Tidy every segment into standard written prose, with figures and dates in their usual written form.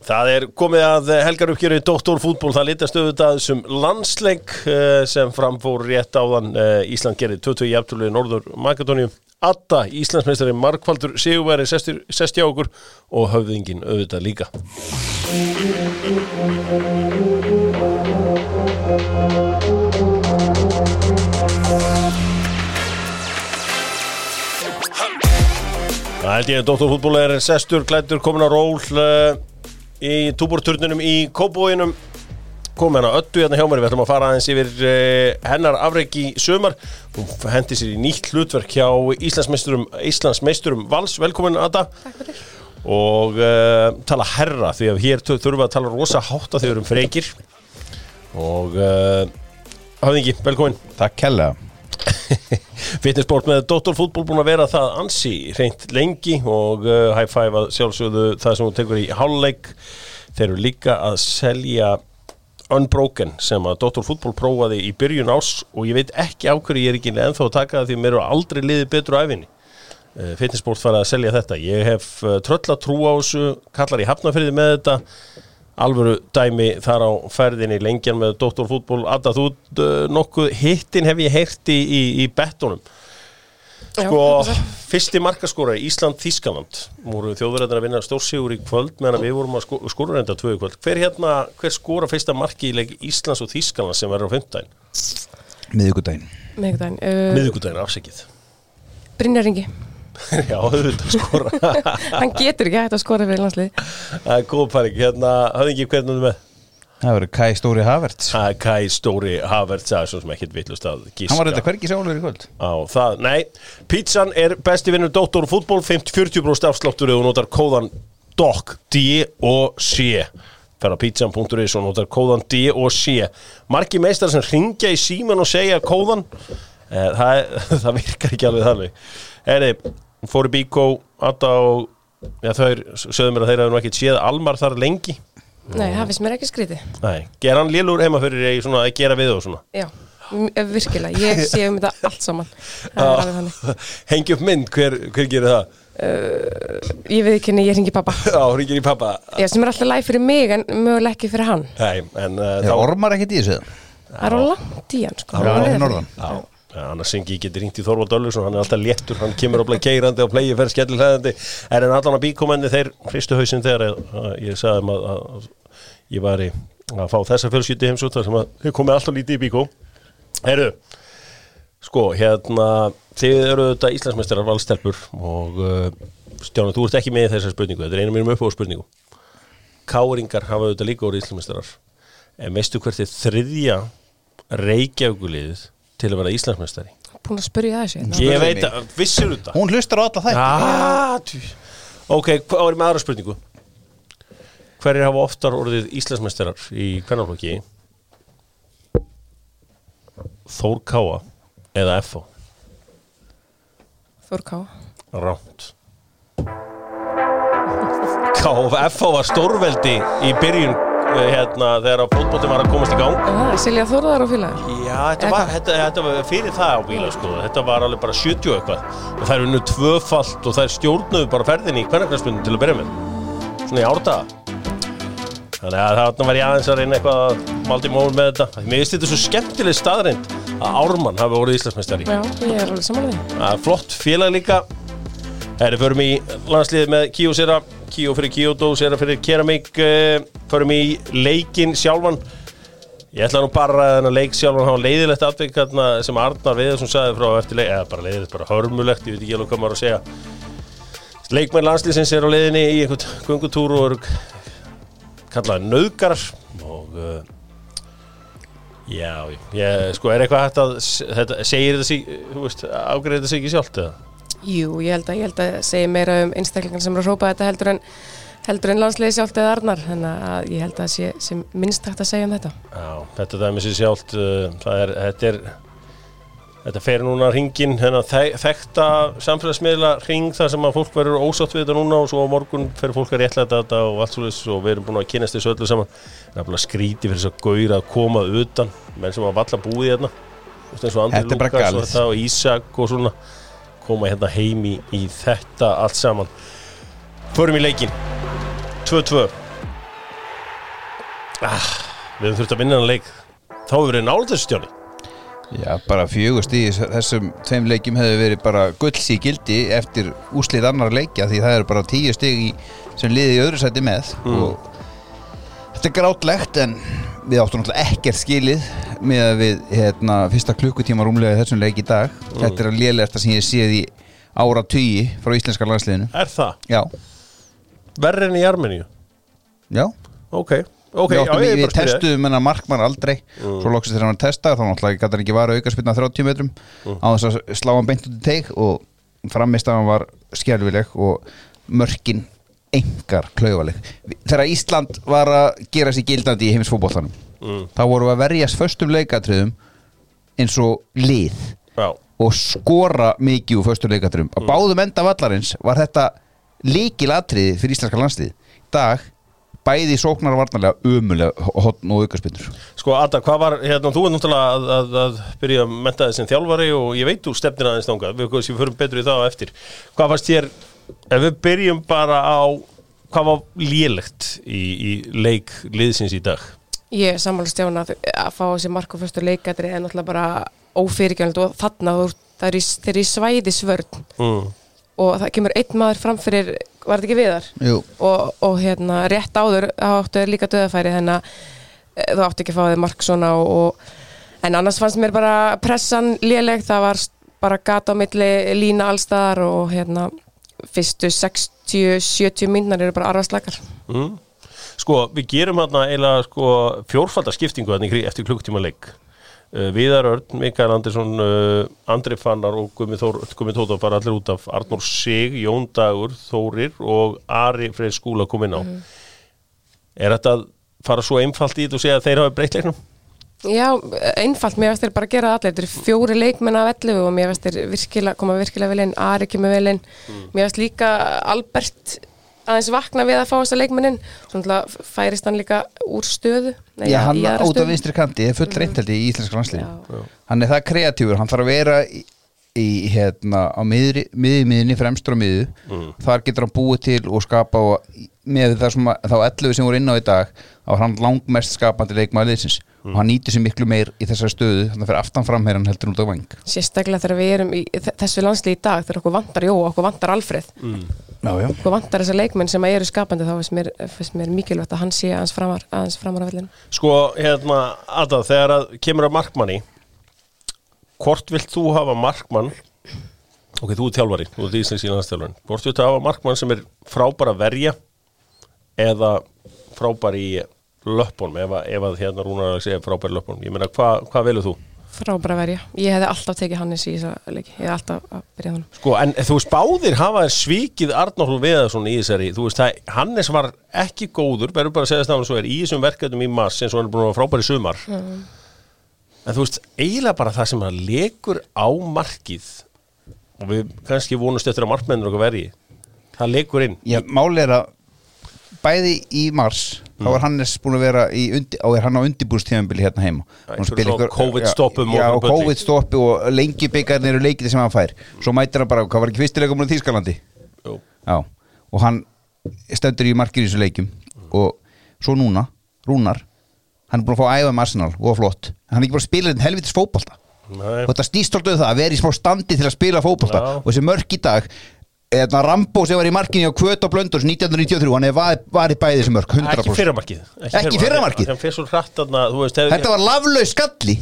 Það komið að helgaruppgjöru í Doctor Football, það litast auðvitað sem landsleik sem framfór rétt áðan Ísland gerði 2-2 í jafntefli í Norður Makedóníu. Adda, Íslandsmeistari Markvaldur Sigurværi sest hjá okkur og höfðinginn auðvitað líka. Það held ég að Doctor Football sestur, klæddur, komin á ról í túborturninum í Kópavoginum kom hennar öttu hérna hjá mér við ætlum að fara aðeins yfir hennar afrek í sumar hún hendi sér í nýtt hlutverk hjá Íslandsmeisturum Vals, velkomin Adda Takk fyrir og tala herra því að hér þurfa að tala rosa hátt að þau eru frekir og höfðingi, velkomin Takk hella Fitnessport með Doctor Football búin að vera það ansi hreint lengi og high five að sjálfsögðu það sem hún tekur í hálfleik þeir eru líka að selja Unbroken sem að Doctor Football prófaði í byrjun árs og ég veit ekki af hverju ég ekki ennþá að taka það því mér eru aldrei liðið betur á ævinni Fitnessport fara að selja þetta ég hef tröllatrú á þessu kallar í Hafnarfirði með þetta alvöru dæmi þar á ferðinni lengjan með Doctor Football Adda, þú nokkuð hittin hef ég heyrt í bettunum sko, fyrsti markaskórari Ísland-Þýskaland voru þjóðverðarnir að vinna stórsigur í kvöld meðan við vorum að skora reynda tvö í kvöld hver skora fyrsta marki í leik Íslands og Þýskaland sem verður á fimmtudaginn? Miðvikudaginn, afsakið Brynjar Ingi Já, auðvitað skora Hann getur ekki hægt að skora fyrir landslið Það góð pæling, höfðingi, hvernig þú með? Það verður Kai Stóri Havertz Kai Stóri Havertz, það svo sem ekkert vitlust að gíska Hann var þetta hvergi sjálfur í kvöld Á, það, nei, pizzan besti vinur Doctor Football 40% afsláttur og notar kóðan DOC D-O-C Fer á pizzan.is og notar kóðan D-O-C Marki meistar sem hringja í síman og segja kóðan það virkar ekki alveg þannig fóru Bíkó, Adda og þau sögðu mér að þeir hafði nú ekki séð Almar þar lengi Nei, það finnst mér ekki skrítið Nei, ger hann lélur heima fyrir ég svona að gera við og svona Já, virkilega, ég sé þetta allt saman Hengi upp mynd, hver gerir það? Ég veit ekki henni, ég hringi pappa Já, hringir í pappa Já, sem alltaf læg fyrir mig en mögulega ekki fyrir hann Nei, en þá ormar ekki því þessu Það langt í hann sko Það norðan Já annars syngi ég geti ringt í Þorvald Ölfusson hann alltaf léttur, hann kemur og keirandi og plegi fer skellihlæðandi en allan að bíkomenni þeir hristu hausinn þegar ég sagði þeim að ég var að fá þessa fjölskyldu heimsótt þar sem að þau komið alltaf lítið í bíkó Heyrðu, sko þið eru þetta Íslandsmeistarar valstelpur og Stjáni, þú ert ekki með þessar spurningu þetta einu mínum uppáhaldsspurningu Káringar hafa þetta líka orðið Íslandsmeistarar en veistu hvert þriðja Reykjavíkurliðið til að vera Íslandsmeistari. Búin að spyrja þessi. Ég veit að, vissir þetta. Hún hlustar á alla þætti. Ok, hvað með aðra spurningu? Hverjir hafa oftar orðið Íslandsmeistarar í kvennaflokki? Þór Káa eða F.O. Þór Káa. Rámt. F.O. var stórveldi í byrjun þegar að fótboltinn var að komast í gang Silja Þóra þar á félagar Já, þetta var fyrir það á bíla sko. Þetta var alveg bara 70 eitthvað og þær unnu tvöfalt og þær stjórnuðu bara ferðinni í kvennaknattspyrnu til að byrja með svona í árdaga Þannig að þarna var ég aðeins að reyna eitthvað að valdi mól með þetta Mér finnst þetta svo skemmtileg staðreynd að Ármann hafi orðið Íslandsmeistari Já, ég alveg sammála því Flott félag líka förum í landsliðið með Kyocera Kio fyrir Kyoto, Sera fyrir Keramik förum í leikinn sjálfan ég ætla nú bara að þennan leik sjálfan hafa leiðilegt atvik sem Arnar Veður sem sagði frá eftir leik eða bara leiðilegt, bara hörmulegt, ég veit ekki alveg hvað maður að segja leikmenn landsliðsins á leiðinni í einhvern göngutúr og eru kallaðir nauðgarar og já, ég, sko eitthvað hægt að þetta, segir þetta sig þú veist, ágreir þetta sig ekki sjálft eða? Jú, ég held að segja meira einstaklingar sem að hrópa þetta heldur en landsliðið sjálft eða Arnar þannig að ég held að sé sem minnst hægt að segja þetta Já, þetta dæmi sér sjálft þetta fer núna hringinn þekkta samfélagsmiðla hring þar sem að fólk verður ósátt við þetta núna og svo á morgun fer fólk að réttlæta þetta og allt svoleiðis og við erum búin að kynnast þessu öllu saman það búin að skríti fyrir þess að gaur að koma utan menn sem að valla búið hérna eins og Andri Lúkas og þetta og Ísak og svona koma hérna heim í þetta allt saman. Förum í leikinn 2-2 Við höfum þurft að vinna hann leik. Þá hefur verið nálægt þessu, Stjáni. Já, bara 4 stig þessum 2 leikjum hefur verið bara gulls í gildi eftir úrslit annarra leikja því það eru bara 10 stig sem liðið í öðru sæti með og þetta grátlegt en við áttum náttúrulega ekkert skilið með við fyrsta klukkutíma rúmlega þessum leik í dag. Þetta er að lélegasta sem ég séð í áratugi frá íslenska landsliðinu. Það? Já. Verri en í Armeníu? Já. Okay. Okay, við testuðum hennar markmann aldrei svo loksist þegar hann testa þá náttúrulega gæti hann ekki vara aukaspyrna 30 metrum á þess að slá hann beint út í teig og frammistaðan var skelfileg og mörkin engar klaufaleg þegar Ísland var að gera sig gildandi í heimsfótboltanum þá voru að verjast föstum leikatriðum eins og lið og skora mikið úr föstum leikatriðum að báðum enda vallarins var þetta lykilatriði fyrir íslenska landsliðið dag bæði sóknar og varnarlega ömulega horn og aukaspyrnur. Sko Adda, hvað var þú náttúrulega að byrja að mennta þig sem þjálfari og ég veit þú stefnir aðeins þangað, við förum betur í það á eftir. Hvað fannst þér ef við byrjum bara á hvað var lélegt í leik liðsins í dag? Ég sammála Stjána að fá þessi mark og fyrstu leikatri náttúrulega bara ófyrirgefnilegt og þarna þeir eru í svæðisvörn. Og það kemur einn maður fram fyrir, var þetta ekki viðar? Jú. Og rétt áður, þá áttu líka döðafæri, þannig að þú áttu ekki að fá þig mark svona. En annars fannst mér bara pressan léleg, það var bara gata á milli lína alls staðar og fyrstu 60-70 mínútur eru bara arfaslakar. Sko, við gerum eiginlega fjórfaldaskiptingu eftir klukkutíma leik. Viðar Örn, Mikael Andersson, Andri Fanar og Guðmi Tóta fara allir út af Arnar Sig, Jón Dagur, Þórir og Ari Freyr Skúla kom inn á. Þetta að fara svo einfalt í þetta og segja að þeir hafi breytt leiknum? Já, einfalt, mér veist þeir bara gera allir, þetta 4 leikmenn af 11 og mér veist þeir koma virkilega vel inn, Ari kemur vel inn, mér veist líka Albert aðeins vakna við að fá þessa leikmanninn og færist hann líka úr stöðu Já, hann út af vinstri kanti full reyntaldi í íslenska landsliðinu Hann það kreatífur, hann þarf að vera á miðjunni fremstur á miðju Þar getur hann búið til og skapa og með það sem þá 11 sem voru inn á í dag þá var hann langmest skapandi leikmaður liðsins og hann nýtir sig miklu meir í þessari stöðu þannig að fyrir aftan framherran heldur út á væng Sérstaklega þegar við erum í þessu landsliði í dag þegar okkur vantar Jó og okkur vantar Alfreð Já. Okkur vantar þessa leikmenn sem eru skapandi þá finnst mér mikilvægt að hann sé aðeins framar af vellinu Sko Adda, þegar að kemur að markmanni hvort vilt þú hafa markmann Ok, þú þjálfari, þú íslenski landsliðsþjálfari Hvort vilt þú hafa markmann sem frábær að verja eða frábær í löppunum, ef Rúnar Alex frábær í löppunum, ég meina, hvað velur þú? Frábær að verja, ég hefði alltaf tekið Hannes í þessa leiki, ég hefði alltaf að byrja honum Sko, en þú spáðir hafa svikið Arnar Veðarsson í þessari, Hannes var ekki góður, verður bara að segja það svo í þessum verkefnum í mars, eins og hann búin að frábær í sumar En eiginlega bara það sem hann lekur á markið og við kannski vonumst eftir að markmennur okkar verji, það lekur inn Já, máli bæði í mars þá var Hannes búin að vera hann á undirbúrstímabili hérna heima COVID-stoppu og lengi byggarnir eru leikið sem hann fær svo mætir hann bara, hvað var ekki fyrstileikum í Þýskalandi og hann stendur í markir í þessu leikjum og svo núna, Rúnar hann búin að fá æfa Arsenal og flott, hann ekki bara spila þetta helvitis fótbolta og þetta snýst alltaf það að vera í smá standi til að spila fótbolta og þessi mörk í dag Rambó sem var í markinu hjá Kvöt og Blöndors 1993, hann var í bæði sem mörk 100%. Ekki fyrramarkið. Þetta var laflaus skalli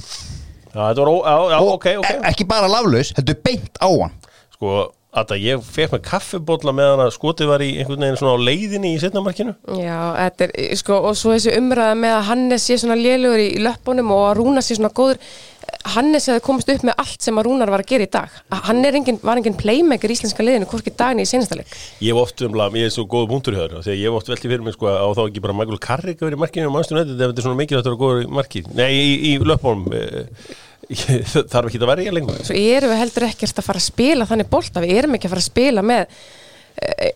Ekki bara laflaus, þetta beint á hann Sko, Adda, ég fekk með kaffibólla meðan að skotið var í einhvern veginn svona á leiðinni í seinna markinu Já, þetta og svo þessi umræða með að Hannes sé svona lélegur í löppunum og að Rúnar sé svona góður Hannes hefði komist upp með allt sem að Rúnar var að gera í dag. Hann var engin playmaker í íslenska liðinu, hvorki daginn í seinasta leik. Ég er svo góð punktur hjá þér, þegar ég hef oft velti fyrir mig á þá ekki bara Mikael Carrick að vera í markinu á Manchester United, ef þetta svona mikilvægt að góður í marki. Nei, í löpunum þarf ekki að vera lengur. Svo erum við heldur ekkert að fara að spila þannig bolta, við erum ekki að fara að spila með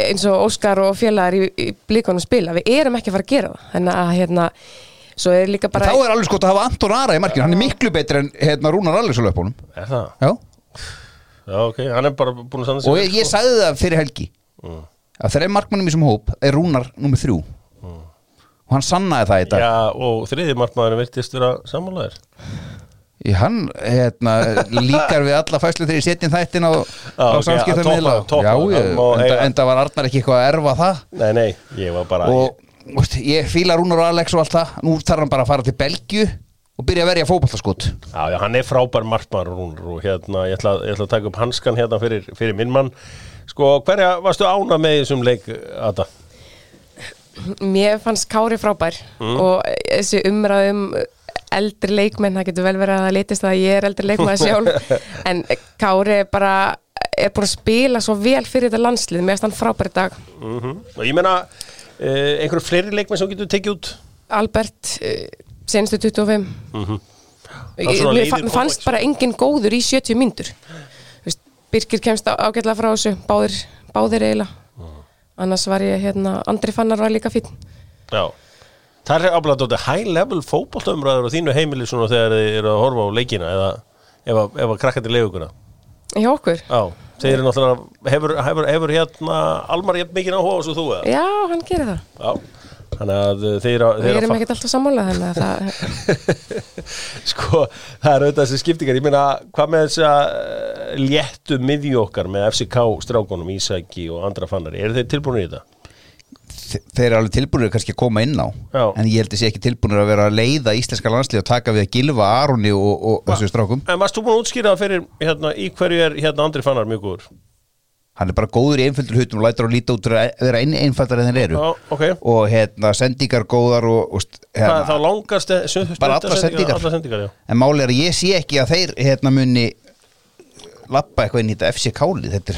eins og Óskar og félagar í blikunum spila, við erum ekki að fara að gera það. Svo líka bara þá alveg skott að hafa Anton Ara í markinu, hann miklu betri en Rúnar Alex á löpunum. Það? Já. Já, ok, hann bara búin að sanna sig. Og ég sagði það fyrir helgi að þegar markmannum í þessum hóp Rúnar númer 3. og hann sannaði það í dag. Já, og þriðji markmaðurinn virtist vera sammálaður. Í hann líkar við alla fæslu þegar ég setja inn þættin á samskiptum miðla. Enda var Arnar ekki eitthvað að erfa það. Nei, ég var bara... Og ég fíla Rúnar og Alex og allt það. Nú þarf hann bara að fara til Belgíu og byrja að verja fótboltaskot. Já, hann frábær markmaður Rúnar og ég ætla að taka upp hanskan fyrir minn mann. Sko, hverja varstu ána með í þessum leik, Adda? Mér fannst Kári frábær og þessi umræðum eldri leikmenn, það getur vel verið að það litist að ég eldri leikmaður sjálf en Kári bara búin að spila svo vel fyrir þetta landslið, mér finnst hann frábær í dag. Og ég meina, einhverju fleiri leikmenn sem getur tekið út? Albert, senstu 25. Mér fannst bara engin góður í 70 mínútur. Birgir kemst ágætlega frá þessu, báðir eiginlega. Annars var ég Andri Fanar var líka fínn. Já, það áblætt átti high level fótboltaumræður á þínu heimili svona þegar þið eru að horfa á leikina eða krakkandi leikuna. Hjá okkur? Já, þeir eru náttúrulega, hefur Almar jafn mikið áhuga á þessu þú eða? Já, hann gerir það. Já. Við erum ekkert alltaf sammála þannig að sko, það auðvitað þessi skiptingar, ég meina hvað með þess að léttu miðju okkar með FCK strákunum, Ísaki og Andra Fannar, eru þeir tilbúinir í þetta? Þeir eru alveg tilbúinir kannski að koma inn á, Já. En ég held að sé ekki tilbúinir að vera að leiða íslenska landslið og taka við að Gylfa, Aroni og þessu strákum. En varst þú búin að útskýra það fyrir í hverju Andri Fannar mjög góður? Hann bara góður í einföldum hlutum og lætur að líta út að vera einfaldari en þeir eru. Okay. Og sendingar góðar og þá langast bara alla sendingar. En máli að ég sé ekki að þeir muni labba eitthvað inn í þetta FCK-lið. Þetta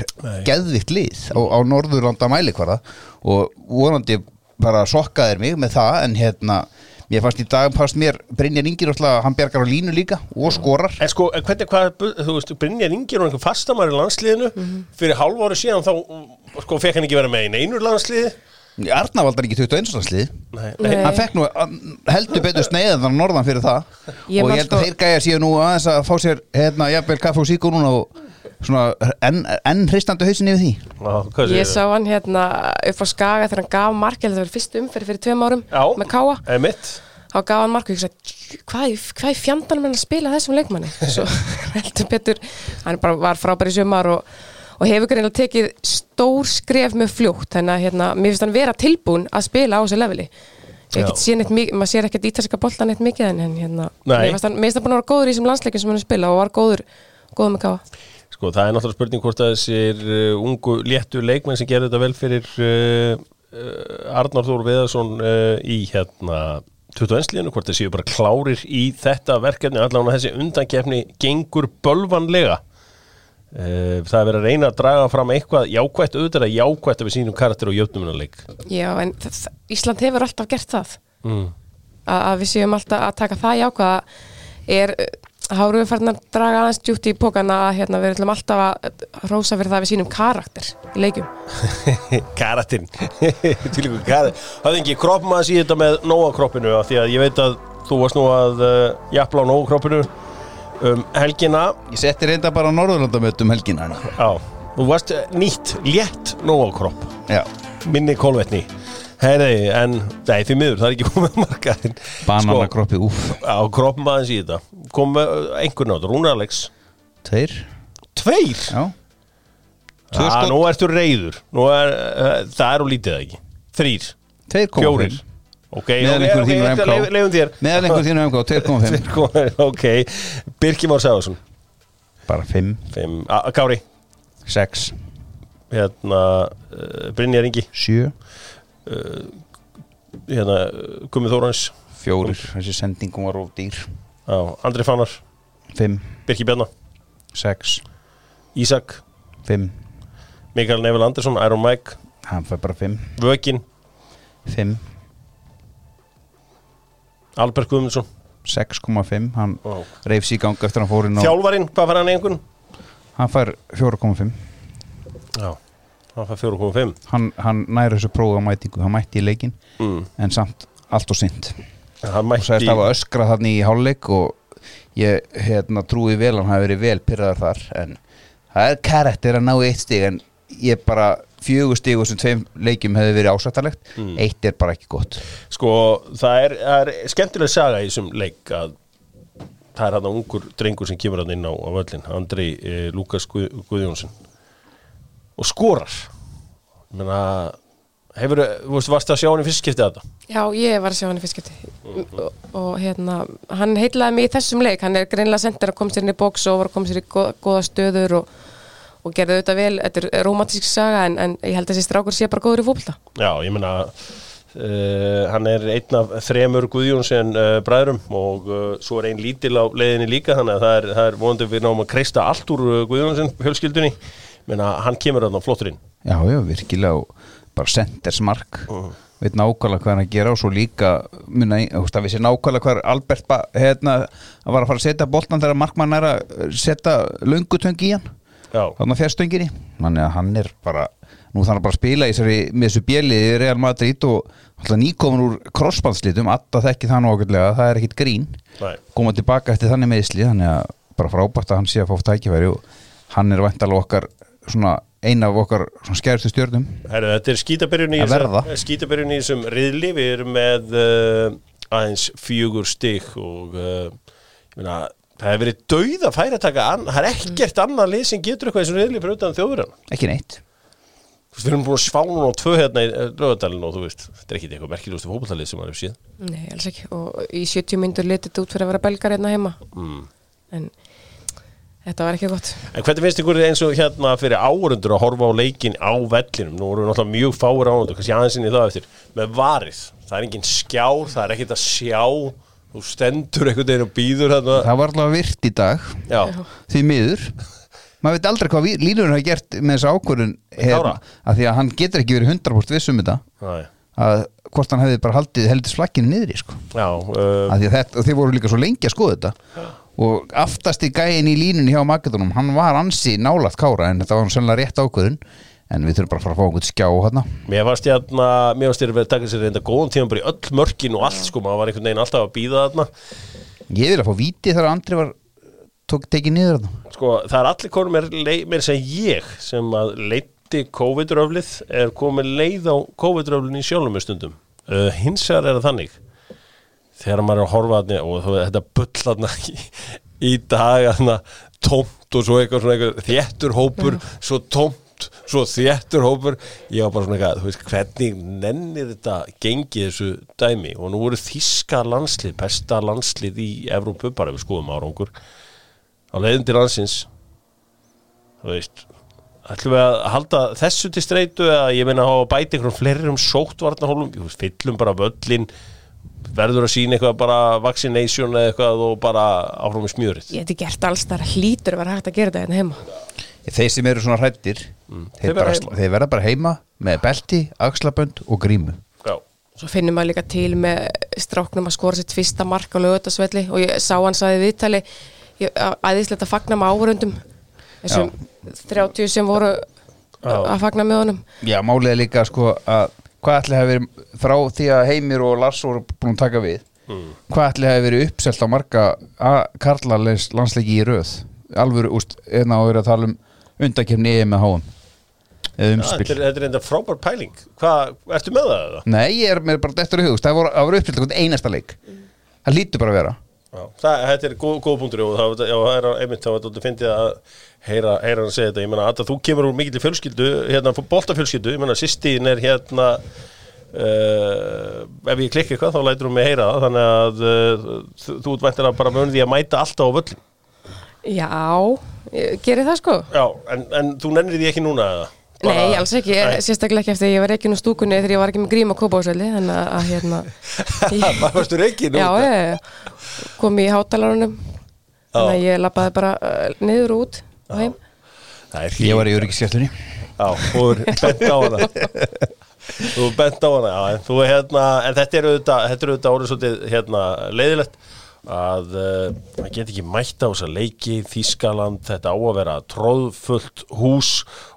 geðvikt lið á Norðurlanda mælikvarða og vonandi bara sokkaðir mig með það en Ég fannst í dag fannst mér Brynjar Ingirósla, hann bjargar á línu líka og skorar. En sko, þú veist, Brynjar Ingirósla einhver fastamæður í landsliðinu fyrir hálf ári síðan þá sko fekk hann ekki vera með í neinu landsliði. Arnar valdi hann ekki 21 landsliði. Nei. Hann fekk nú heldur betur sneiðan þar norðan fyrir það. Og ég held að þeir gæja síðan nú aðeins að fá sér jafnvel kaffi og síkur núna og svona enn hristandi hausinn yfir því. Ég sá hann upp á Skaga þegar hann gaf markið, þetta var fyrstu umferð fyrir 2 árum með KA. Þá gaf hann markið og ég sagði, hvað í fjandanum hann að spila þessum leikmanni? Svo heldur Petur, hann bara var frábær í sumar og hefur greinilega tekið stór skref með fljótt, þannig að mér finnst hann vera tilbúinn að spila á þessu leveli. Maður sér ekkert ítalska boltann neitt mikið en mér finnst hann búinn að vera góður í þessum landsleikjum sem hann spila og var góður með KA. Sko, það náttúrulega spurning hvort að þessir ungu léttu leikmenn sem gerðu þetta vel fyrir Arnar Þór Viðarsson í 21-liðinu, hvort þeir séu bara klárir í þetta verkefni, allan þessi undankeppni gengur bölvanlega. Það verið að reyna að draga fram eitthvað jákvætt, auðvitað jákvætt við sínum karakter og jöfnumunarleik. Já, en Ísland hefur alltaf gert það. Að við séum alltaf að taka það jákvæða Háru við farin að draga aðeins djúpt í pókana að við ætlum alltaf að rósa fyrir það við sínum karakter í leikjum. Karakterinn. Það ekki kroppum að síða þetta með nóa kroppinu af því að ég veit að þú varst nú að japla á nóa kroppinu helgina. Ég setti reynda bara á Norðurlandamötum helgina. Já, þú varst nýtt, létt nóa kropp. Já. Minni kolvetni. Heyri, en nei, því miður, það ekki komið markaðinn. Bananakroppi, úff. Á kroppum aðeins í þetta. Kom einhver nátt, Rúnar Alex. 2. 2? Já. Nú ertu reiður. Það lítið ekki. 3. 2,5. Okay, leifum þér. Meðal einhver þínu MK, 2,5. Okay. Birkir Már Sæðarsson. Bara 5. Kári. 6. Brynjar Ingi. 7. Guðmundur Þórans 4, þessi sendingum var of dýr. Já, Andri Fanar 5, Birkir Bjarna 6, Ísak 5, Mikael Nevel Andersson Iron Mike, hann fær bara 5, Vökin 5, Albert Guðmundsson 6,5, hann reif sig í gang eftir hann fór inn á Þjálfarinn, hvað fær hann einhvern? Hann fær 4,5. Já, hann fær 4,5. Hann næri þessu prófa mætingu, hann mætti í leikinn en samt allt og sint. Hann mætti og sagðist hafa öskra þarna í hálfleik og ég trúi vel að hann hafi verið vel pirraður þar en það karakter að ná 1 stig en ég bara 4 stig úr þessum 2 leikjum hefði verið ásættanlegt. Eitt bara ekki gott. Sko, það er skemmtileg saga í þessum leik að það hann ungur drengur sem kemur hann inn á völlinn, Andri Lukas Guðjónsen. Og skorar. Ég meina, varst það að sjá hann í fyrstskipti að þetta? Já, ég var að sjá hann í fyrstskipti og hérna, hann heitlaði mig í þessum leik, hann greinlega sentur að koma sér inn í bóks og var að koma sér í góða stöður og gerði auðvitað vel, þetta rómantísk saga en ég held að þessi strákur sé bara góður í fótbolta. Já, ég meina, hann einn af 3 Guðjónsson bræðrum og svo ein lítil á leiðinni líka, þannig að það er vonandi við náum að kreista allt úr Guðjónsson fjölskyldunni, meina hann kemur þarna flottur inn. Já, virkilega og bara sendersmark, veit nákvæmlega hvað hann að gera og svo líka muna, það vissi nákvæmlega hvað Albert var að fara að setja boltan þegar markmann að setja löngutöngi í hann, þarna fjærstöngin í, þannig að hann bara, nú þannig bara að spila í þessari með þessu bjeli í Real Madrid og alltaf nýkomin úr krossbandslitum, Adda þekki það ágætlega, það ekkit grín, koma tilbaka eftir þannig meiðsli, þannig að bara frábært að hann sé að fá tækifæri og hann væntanlega okkar svona ein af okkar skærustu stjörnum. Herru, þetta skítabyrjun í þessum riðli, við erum með aðeins 4 stig og ég meina, það hefur verið dauða færataka, það ekkert annað lið sem getur eitthvað í þessum riðli fyrir utan Þjóðverjana. Ekki neitt. Við erum búin að svá núna 2 hérna í Laugardalinn og þú veist, þetta ekki eitthvað merkilegustu fótboltalið sem maður hefur séð. Nei, alls ekki, og í 70 mínútur leit þetta út fyrir að vera belgar hérna heima. En þetta var ekki gott. En hvernig finnst ykkur eins og hérna fyrir áhorfendur að horfa á leikinn á vellinum? Nú erum við náttúrulega mjög fáir áhorfendur, kannski aðeins inn í það eftir. Með varið, það engin skjár, það ekkert að sjá, þú stendur einhvern veginn og býður þarna. Það var allavega virt í dag, því miður. Maður veit aldrei hvað línurinn hafa gert með þessa ákvörðun hérna, af því að hann getur ekki verið 100% viss þetta. Að hvort hann hefði bara haldið flagginu niðri, sko. Af því að þeir voru líka svo lengi að skoða þetta. Og aftast í gæinn í línunni hjá Makedónum, hann var ansi nálægt Kára, en þetta var sennilega rétt ákvörðun, en við þurfum bara að fara að fá einhvern skjá hérna. Mér varst þér að taka sér reynda góðan tíma bara í öll mörkin og allt, sko, maður var einhvern veginn alltaf að bíða þarna. Ég vil að fá víti þegar Andri var tekið niður þarna. Sko, það allir konum mér sem ég, sem að leiddi COVID-röflið, komin leið á COVID-röflinni í sjálfum stundum. Hins vegar það þannig. Þegar maður að horfa þarna og þetta bull þarna í dag þarna tómt og svo eitthvað þéttur hópur, svo tómt, svo þéttur hópur. Ég var bara svona eitthvað, þú veist, hvernig nennir þetta gengi þessu dæmi? Og nú voru þýska landslið, besta landslið í Evrópu, bara við skoðum árangur. Á leiðin til landsins, þú veist, ætlum við að halda þessu til streitu eða ég meina að bæta einhverjum fleiri sóttvarnahólum, jú, fyllum bara völlinn, verður að sína eitthvað bara vaccination eða eitthvað og bara áfram í smjörið. Ég hefði gert alls þar hlýtur var hægt að gera þetta heima. Þeir sem eru svona hræddir, þeir verða bara heima með belti, axlabönd og grímu. Já. Svo finnum maður líka til með stráknum að skora sitt fyrsta mark á Laugardalsvelli og ég sá hann sagði viðtali æðislegt að fagna með áhorfendum þessum 30 sem voru að fagna með honum. Já, málið líka sko að hvað ætli hafi verið frá því að Heimir og Lars voru búin að taka við? Hvað ætli hafi verið uppselt á marga karla landsleiki í röð? Alvöru, eðna að vera að tala undankefni með HM. Þetta enda frábær pæling. Hvað, ertu með það eða? Nei, ég mér bara dettur í hug. Það voru uppselt eitthvað einasta leik. Það lítur bara að vera. Já, þetta góð punktur og það einmitt, það var dálítið fyndið að heyra hann segja þetta, ég meina Adda, þú kemur úr mikilli fjölskyldu, boltafjölskyldu, ég meina systkin ef ég klikka eitthvað þá lætur hún mig heyra það, þannig að þú væntir að bara munið því að mæta alltaf á völlin. Já, ég geri það sko. Já, en þú nennir því ekki núna eða? Nei, alls ekki, sérstaklega ekki eftir ég var reikin úr stúkunni þegar ég var ekki með grím á Kópavogsvelli, þannig að maður varstu reikin? Já, kom í hátalarunum, þannig að ég labbaði bara niður út og heim. Ég var í öryggisgæslunni. Já, þú bent á hana. En þetta er auðvitað orðið svolítið leiðilegt að maður geti ekki mætt á þessa leiki, Þýskaland, þetta á að vera tróðfullt hús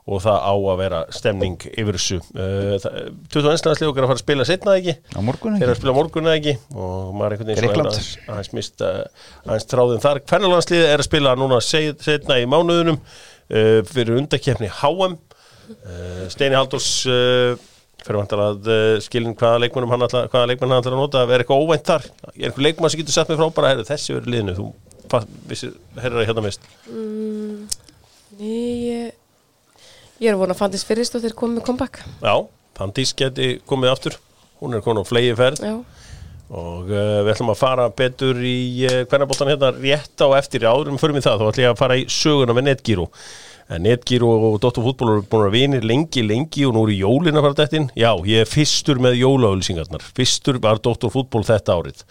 og það á að vera stemning yfir þessu. 21. Landslið okkar að fara að spila seinna ekki? Á morgun ekki. Þeir að spila morgun ekki og maður einhvern veginn Grekland. Svona aðeins mista aðeins tráðin þar. Kvennalandsliðið að spila núna seinna í mánuðunum fyrir undankeppni HM. Steini Halldórs fyrir væntanlega að skilin hvaða leikmann hann ætlar að nota, er eitthvað óvænt þar? Er eitthvað leikmann sem getur sett mig frá bara, heyrðu, þessi verið liðinu, þú heyrðu að hérna mest? Nei, ég að vona að Fandís fyrrist og þeir komið með comeback. Já, Fandís geti komið aftur, hún komin á flegi ferð. Já. Og við ætlum að fara betur í kvennaboltan hérna rétt á eftir áður förum við það, þá ætlum ég að fara í söguna með Netgyro. Netgyro og Doctor Football eru búin að vinir lengi og nú eru jólin að fara þetta inn. Já, ég fyrstur með jólaauglýsingarnar. Fyrstur var Doctor Football þetta árið.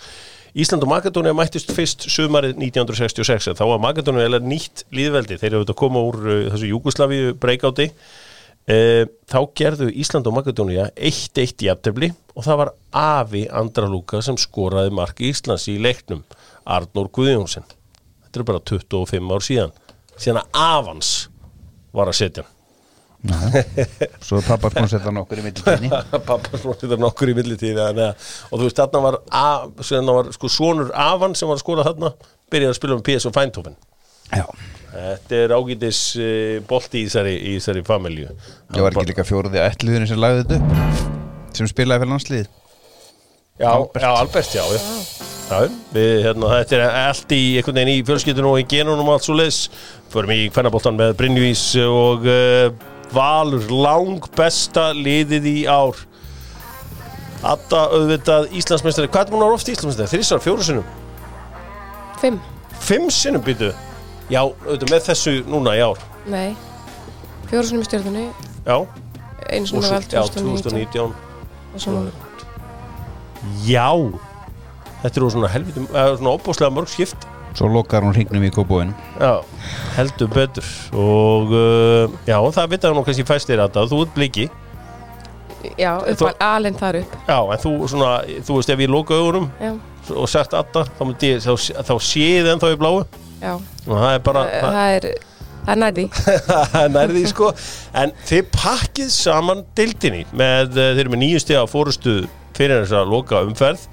Ísland og Makedóníu mættust fyrst sumarið 1966. Þá var Makedóníu eða nýtt lýðveldi. Þeir eru að koma úr þessu Júgóslavíu breakouti. Þá gerðu Ísland og Makedóníu 1-1 jafntefli og það var afi Andra Lúka sem skoraði mark Íslands í leiknum, Arnar Guðjónsen. Þetta bara 25 ár síðan avans var að setja. Svo pappa kom setja nokkur í millitíðinni. Pappa kom setja nokkur í millitíðinni. Og þú veist, þarna var, sko sonur Avan sem var að skora þarna, byrjaði að spila með PS og Fæntofin. Já. Þetta ágætis bolti í þessari familju. Ég var ekki líka fjóruði að ætliðinu sem lagði þetta upp, sem spilaði fyrir landsliðið. Já, Albert, já. Já, þetta allt í einhvern veginn í fjölskyldunum og í genunum og allt svo leis. Förum í kvennaboltan með Brynjúís og Valur lang besta liðið í ár. Adda auðvitað Íslandsmeistari. Hvað hún oft Íslandsmeistari? 3-4 sinnum? 5. 5 sinnum býtu? Já, auðvitað með þessu núna í ár. Nei, 4 sinnum í stjörðunni. Já. Einu sinni var 2019. Og svona. Já. Þetta svona helvítum, svona óbúslega mörg skipt. Svo lokar hún hringnum í Kópavoginn. Já, heldur betur. Og já, það vita hún kannski fæstir að þú bliki. Já, alinn þar upp. Já, en þú veist ef ég loka augunum já. Og sagt Adda, þá sé ég ennþá í bláu. Já. Og það bara... Það nærði. Það nærði, sko. En þið pakkið saman deildinni með, þeir eru með 9 stiga fórustu fyrir þess að loka umferð.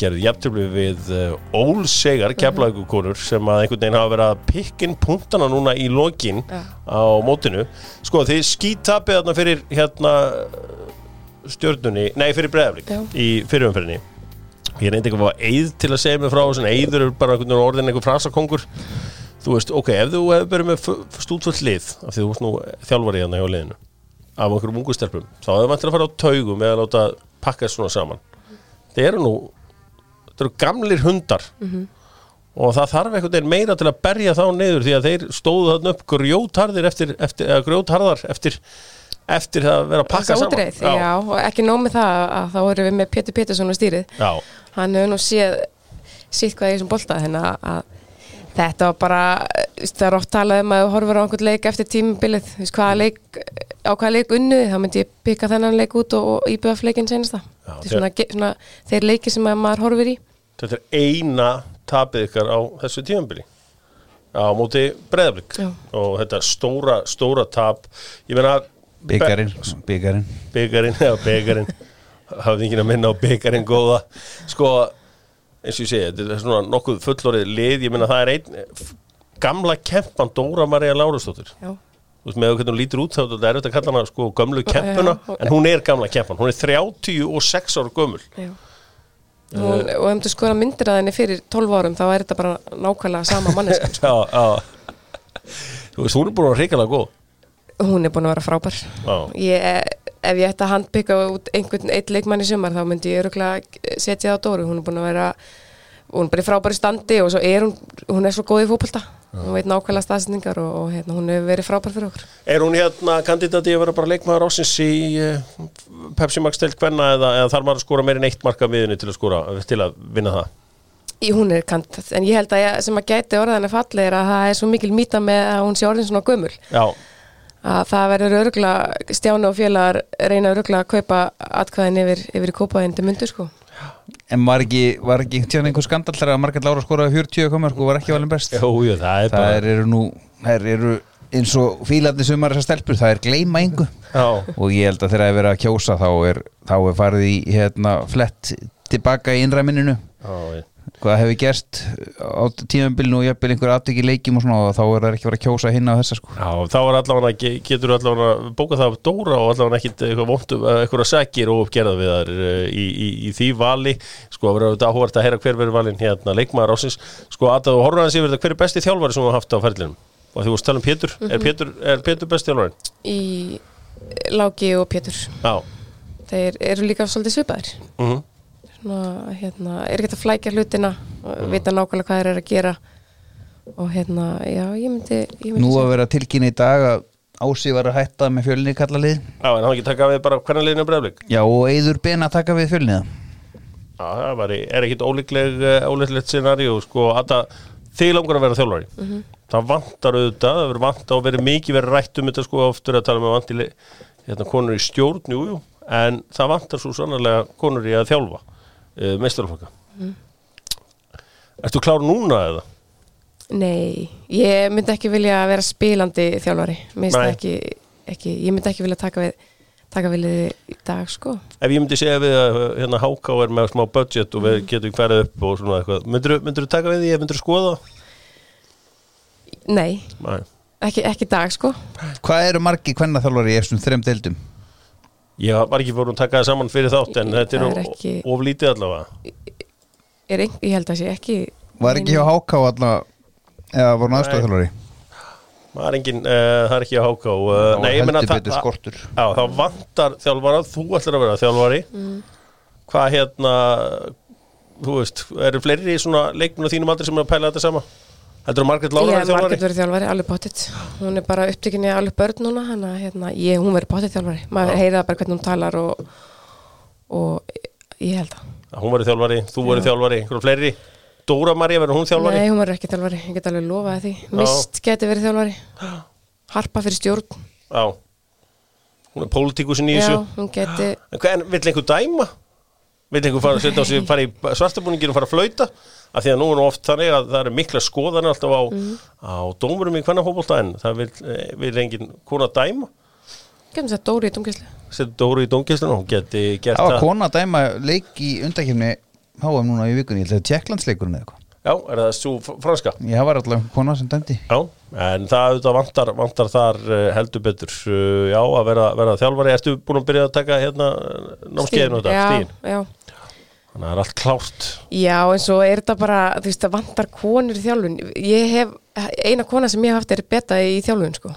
Gerði jafntefli við ólsegar Keflavíkurkonur sem að einhvern veginn hafa verið að pikkin punktana núna í lokin á mótinu. Sko þið skítapið þarna fyrir stjörnunni, nei fyrir Breiðablik í fyrirumferðinni. Ég reyndi ekki að fá eið til að segja mig frá þessu, en eiður eru bara einhvern veginn orðin einhver frasakongur. Þú veist, ef þú hefur verið með stútfullt lið, af því þú ert nú þjálfari þarna hjá liðinu, af einhverjum ungu stelpum, þá hefur vantilega að fara á taugum eða láta pakka svona saman. Þetta eru gamlir hundar og það þarf einhvern veginn meira til að berja þá niður því að þeir stóðu þarna upp grjótharðar eftir að vera að pakka saman. Útreið, já, og ekki nóg með það að þá erum við með Pétur Pétursson á stýrið. Já. Hann hefur nú séð hvað þessum bolta að þetta var bara, það oft talað að þú horfir á einhvern leik eftir tímabilið, á hvaða leik unnuði, þá myndi ég pikka þennan leik út og IBF-leikinn seinasta. Svona þeir leiki sem maður horfir í. Þetta eina tapið ykkar á þessu tímabili á móti Breiðablik og þetta stóra tap. Ég meina bikarinn. Hafði enginn að minna á bikarinn góða. Sko eins og ég segi, þetta svona nokkuð fullorðið lið. Ég meina það einn gamla kempan Dóra María Lárusdóttir. Já. Þú veist með hvernig hún lítur út þá þetta erfitt að kalla hana sko gömlu keppuna en hún gamla keppan, hún 36 ára gömul. Já. Og ef þú skorar myndir að henni fyrir 12 árum þá þetta bara nákvæmlega sama manneskja. Já. Þú veist, hún búin að vera hrikalega góð. Hún búin að vera frábær. Já. Ef ég ætti að handpikka út einhvern einn leikmann í sumar þá myndi ég örugglega setja það á Dóru. Hún búin að vera hún bara frábær í standi og svo hún svo góð í fótbolta. Hún veit nákvæmlega staðsetningar og hún hefur verið frábær fyrir okkur. Hún kandidati að vera bara leikmaður ársins í Pepsi Max deild kvenna eða þarf maður að skora meir en eitt mark af miðjunni til að vinna það? Hún kandidat, en ég held að sem að gæti orðanna falleg að það svo mikil mýta með að hún sé orðin svona gömul. Já. Að það verður örugglega Stjáni og félagar reyna örugglega að kaupa atkvæðin yfir í Kópavoginn til mundu sko. En var ekki tjáni einhver skandall þegar að Markvaldur Lára skoraði 40 komar sko, var ekki valinn best. Jú, það bara... eru nú, þær eru eins og fílarnir sumar þessar stelpur, það gleyma engu. Já. Og ég held að þegar verið að kjósa þá þá farið í flett tilbaka í innræmininu. Já. hvað hefur gerst á tímabilinu og jafnvel einhver atvik í leikjum og svona og þá það ekki verið að kjósa hinna á þessa sko. Já, þá allavega getur allavega bókað það af Dóra og allavega ekkit eitthvað vondum einhverja sækir og uppgerða við þar í því vali sko verður þetta áhugavert að heyra hver verður valinn hérna leikmaður ársins sko Adda og horfa aðeins yfir þetta hver besti þjálfari sem þú haft á ferlinum og þú varst tala Pétur Pétur besti þjálfarinn í Láki og Pétur Já þeir eru líka svolítið svipaðir Ná hérna ekki að flækja hlutina og vita nákvæmlega hvað þeir eru að gera og hérna já ég myndi Nú að vera tilkynna í dag að Ási var að hætta með Fjölni kallalið Já en hann ekki taka við bara hvernig liðinu Breiðablik Já og Eiður Ben að taka við Fjölni Já það var ekki ólíklegt scenaríó sko Adda þig langar að vera þjálfari Það vantar auðvitað það vant að vera mikið verið rætt þetta sko oftur að tala með vanti hérna konur í stjórn jú en það vantar svo sannarlega konur í að þjálfa meistaraflokka. Ertu klár núna eða? Nei, ég myndi ekki vilja vera spilandi þjálfari. Ég myndi ekki vilja taka við í dag sko. Ef ég myndi segja við að hérna HK með smá budget og við getum farið upp og svona eitthvað. Myndirðu taka við því ef myndirðu skoða? Nei. Ekki í dag sko. Hvað eru margi kvennaþjálfari í þessum 3 deildum? Já, var ekki voru að taka það saman fyrir þátt en þetta ekki, of lítið allavega. Ég held að sé ekki... Var ekki hjá HK allavega eða voru aðstoðarþjálfari? Það ekki hjá HK. Nei, ég meina þá vantar þjálfara, þú ætlar að vera þjálfari. Hvað hérna, þú veist, eru fleiri svona leikmenn á þínum aldri sem að pæla þetta sama? Heldur Margrét Lára verið þjálfari? Margrét verið þjálfari, alveg pottitt. Hún bara upptekin í alveg börn núna, hana, hún verið pottitt þjálfari. Maður heyrið bara hvernig hún talar og ég held að. Hún verið þjálfari, þú verið þjálfari, hverju fleiri? Dóra María verið hún þjálfari? Nei, hún verið ekki þjálfari, ég get alveg lofaði því. Mist geti verið þjálfari. Harpa fyrir stjórn. Já, hún pólitíkusin í þessu. Já, hún geti... En vill einhver dæma? Vill einhver fara í svartabúningin og fara að flauta? Af því að nú oft þannig að það eru mikla skoðanir alltaf á dómurum í kvennafótbolta en það vil engin kona dæma. Getum sett Dóri í dómgæslu. Sett Dóri í dómgæslu og geti gert það. Það var kona að dæma leik í undankeppni HM núna í vikunni, ég held að Tékklandsleikurinn eða eitthvað. Já, það svo franska? Já, var alltaf kona sem dæmdi. Já, en það auðvitað vantar þar heldur betur já, að vera þjálfari. Ertu búin að byrja að taka hérna námskeiðinu þetta? Já. Þannig að það allt klárt. Já, en svo þetta bara, þú veist, það vantar konur í þjálfun. Ég hef, eina kona sem ég hef haft beta í þjálfun, sko.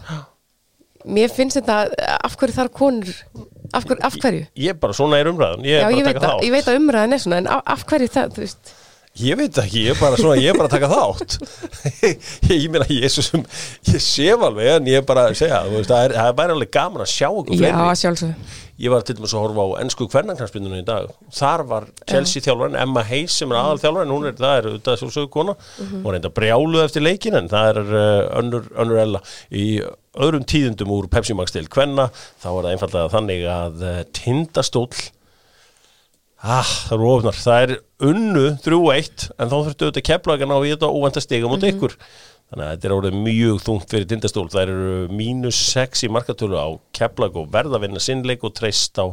Mér finnst þetta, af hverju þar konur, af hverju? Ég bara, svona umræðan, ég bara taka þátt. Já, ég veit að umræðan svona, en af hverju það, þú veist? Ég veit ekki, ég bara taka þátt. Ég meina, ég sé alveg, en ég bara segja, þú veist, það væri alveg gaman að sjá okkur fleiri. Já, sjálfsög. Ég var til dæmis að horfa á ensku kvennaknattspyrnuna í dag. Þar var Chelsea þjálfarinn Emma Hayes sem aðalþjálfarinn, hún það auðvitað sjálfsögðu kona. Hún reynda brjáluð eftir leikinn en það önnur ella í öðrum tíðindum úr Pepsi Max til kvenna. Þá var það einfaldlega þannig að Tindastóll það rofnar. Það unnu 3-1 en þá þurftu auðvitað Keflavík að ná í þetta óvænta stiga móti ykkur. Þannig að þetta orðið mjög þungt fyrir Tindastól. Það eru -6 í markatölu á Keflavík og verða að vinna sinnleik og treyst á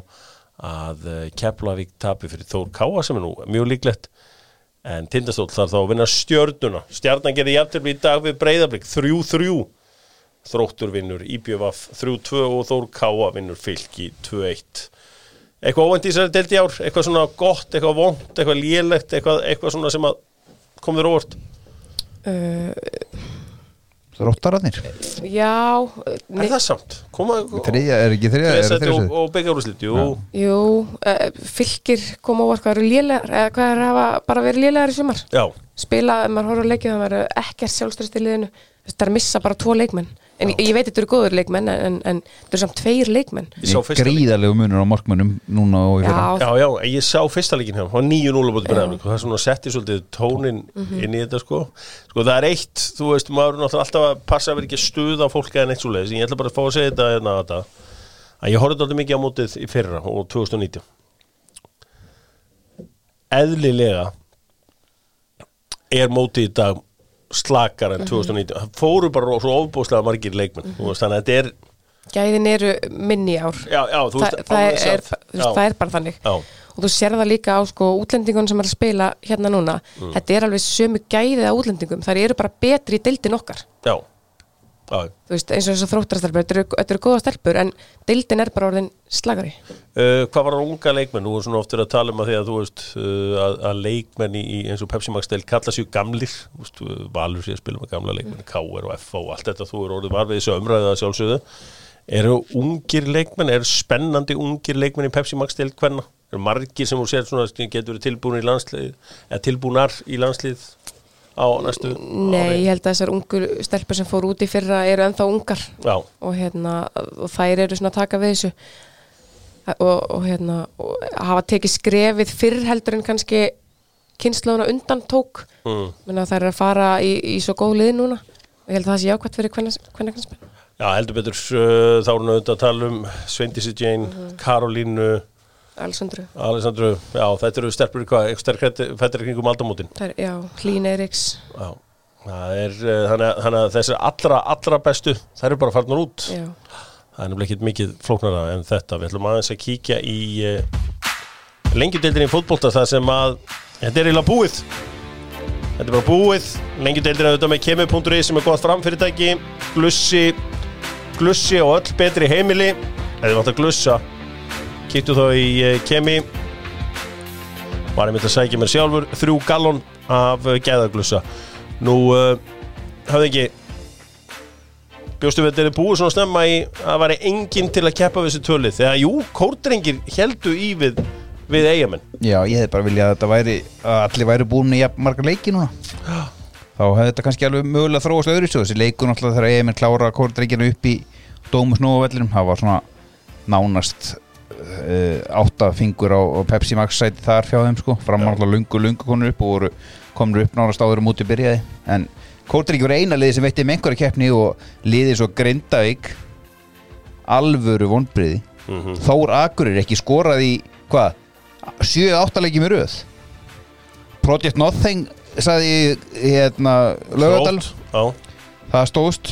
að Keflavík tapi fyrir Þór Káa sem nú mjög líklegt. En Tindastól þarf þá að vinna Stjörnuna. Stjarnan gerði jafntefli í dag við Breiðablik 3-3. Þróttur vinnur IBVF 3-2 og Þór Káa vinnur Fylki 2-1. Eitthvað óvænt í þessari deild í ár, eitthvað svona gott, eitthvað vont, eitthvað lélegt, eitthvað svona sem að kom þér á óvart. Þróttararnir já það samt? Þriðja og byggjárúslit jú, Fylkir kom óvart hvað eru lélegar eða hvað hafa bara verið lélegar í sumar já. Spila, ef maður horfður á leikið það verið ekkert sjálfstraust í liðinu það missa bara 2 leikmenn en ég veit þetta eru góður leikmenn en það eru samt 2 leikmenn gríðarlegu munur á markmönnum núna og já, ég sá fyrsta leikinn hjá hann 9-0 bóti Breiðablik og það svona setti svolítið tónin inn í þetta sko það eitt, þú veist, maður náttúrulega alltaf að passa að vera ekki stuð á fólk eða neitt svoleiðis ég ætla bara að fá að segja þetta að ég horfði alltaf mikið á mótið í fyrra og 2019 eðlilega mótið í dag slakar en 2019 fóru bara svo ofbóðslega margir leikmenn þannig að þetta gæðin eru minni ár. Já, þú veist, það er bara þannig. Og þú sér það líka á sko útlendingunum sem að spila hérna núna. Þetta er alveg sömu gæðið á útlendingum. Þær eru bara betri í deildin okkar. Já. Þú veist, eins og þessar þróttarastelpur, þetta eru góða stelpur, en deildin er bara orðin slagari. Hvað var unga leikmenn? Nú er svona oft verið að tala um að því að þú veist, að leikmenn í eins og Pepsi Max deild kalla sig gamlir. Þú veist, Valur sé að spila með gamla leikmenn, KA og F.O og allt þetta. Þú er orðið var við þessu umræðu að sjálfsögðu. Eru ungir leikmenn, eru spennandi ungir leikmenn í Pepsi Max deild kvenna? Eru margir sem þú sér svona getur verið tilbúin í landslið, eða tilbúnar í landslið á næstu ári? Ég held að þessar ungu stelpur sem fór út í fyrra eru ennþá ungar. Já. Og þær eru svona að taka við þessu og hafa tekið skrefið fyrr heldur en kannski kynslóðuna undan tók. Þær eru að fara í svo góð lið núna. Ég held að það sé jákvætt fyrir kvenna knattspyrnu. Já, heldur betur, þá erum við auðvitað að tala Sveindísi Jane, Karolínu, Alessandru, já, þetta eru stelpur hvað, fættir kringum aldamótin. Já, Hlín Eriks. Já, þannig að þessar allra bestu, þær eru bara farnar út. Já. Það er nefnilega ekkert mikið flóknara en þetta. Við ætlum aðeins að kíkja í lengjudeildinni í fótbolta, það sem að, þetta er eiginlega búið. Þetta er bara búið. Lengjudeildinni auðvitað með kemi.is sem gott framfyrirtæki, Glussi og öll betri heimili. Ef þið vant að glussa, kíktu þá í Kemi. Var einmitt að sækja mér sjálfur 3 gallon af gæðaglussa. Nú, höfðingi, bjóstu við þetta búið svona snemma í að væri enginn til að keppa við þessu tölið. Þegar, jú, kórdrengir héldu í við eigamenn. Já, ég hefði bara viljað að þetta væri, að allir væri búin í marga leiki núna. Já. Þá hefði þetta kannski alveg mögulega þróast öðru svo. Þessi leikur náttúrulega þegar EM klára kórdreikina upp í dómusnóvellinum. Það var svona nánast 8 fingur á Pepsi Max sæti þar hjá þeim sko. Framar náttúrulega lungu konur upp og komur upp nánast áður múti byrjaði. En kórdreiki var eina liði sem veitti með einhverja keppni og liði svo Grindavík alvöru vonbriði. Þór Akureyri ekki skoraði í 7-8 leiki með röð. Project Nothing sagði Laugardal. Það stóðst.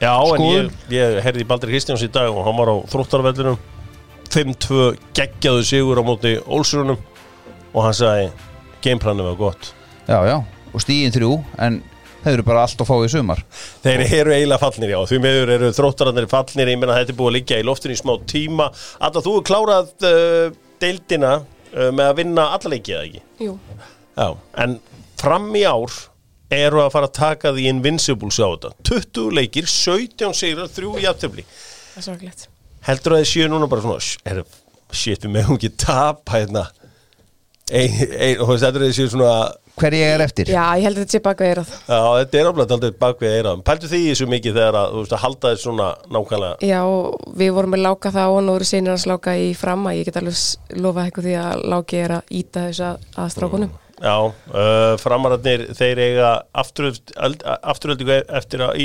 Já, skoðun. En ég heyrði Baldur Kristjáns í dag og hann var á Þróttarvellinum. 5-2 geggjaðu sigur á móti Ólsrunum og hann sagði gameplanið var gott. Já, og stíin 3 en þeir eru bara allt að fá í sumar. Þeir eru eiginlega fallnir, já. Því meður eru Þróttararnir fallnir, ég meina þetta búið að liggja í loftinu í smá tíma. Adda, þú hefur klárað deildina með að vinna alla leiki eða ekki? Jú. Já, en fram í ár eru að fara að taka því Invincibles á þetta. 20 leikir, 17 sigrar, 3 jafntefli. Það sorglegt. Heldur að þið séu núna bara svona, shit, við megum ekki tapa hérna. Og heldur að þið séu svona... Hverju er eftir? Já, ég held að þetta sé bakvið eyrað. Já, þetta er alveg aldrei bakvið eyrað. Pældu því þessu mikið þegar að, þú veist, að halda þér svona nákvæmlega? Já, við vorum að láka það og nú eru seinir hans láka í fram að ég get alveg lofa eitthvað því að láki að ýta þessu að strákunum. Já, framararnir þeir eiga afturöldingu eftir að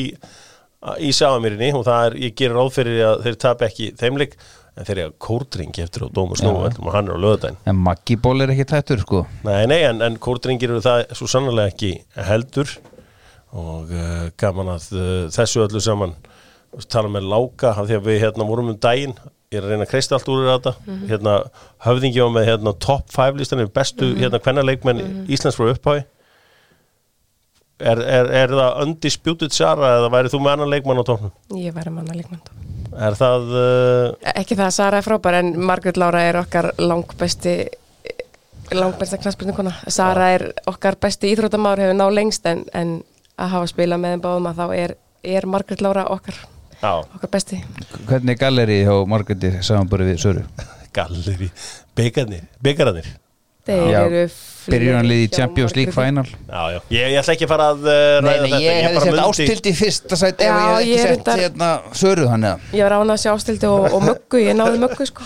í Sáamýrinni og það ég gerir ráð fyrir að þeir tapa ekki þeimleik en þeir eiga kórdringi eftir á dómusnóvellinum og hann á laugardaginn. En Maggiból ekki tættur sko. Nei, en kórdringir eru það svo sannarlega ekki heldur og gaman að þessu öllu saman tala með láka af því að við vorum daginn ég að reyna að kreista allt úr þetta höfðingi var með top 5 listan yfir bestu kvennaleikmenn Íslands frá upphafi er það undisputed Sara eða væri þú með annan leikmann á toppnum? Ég væri með annan leikmann á toppnum er það... Ekki það að Sara er frábær en Margrét Lára er okkar langbesta knattspyrnukona Sara er okkar besti íþróttamaður hefur ná lengst en að hafa spilað með þeim báðum að þá er Margrét Lára okkar okkar besti. Hvernig galleri hjá Margréti samanborið við Söru? Galleri, beikararnir. Þeir eru byrjunarlið í Champions League final. Já. Ég ætla ekki að fara að ræða þetta. Ég hefði sett Ásthildi fyrst að sæti ef ég hefði ekki sett Söru hann eða. Ég var rána að sjá Ásthildi og Möggu, ég náði Möggu sko.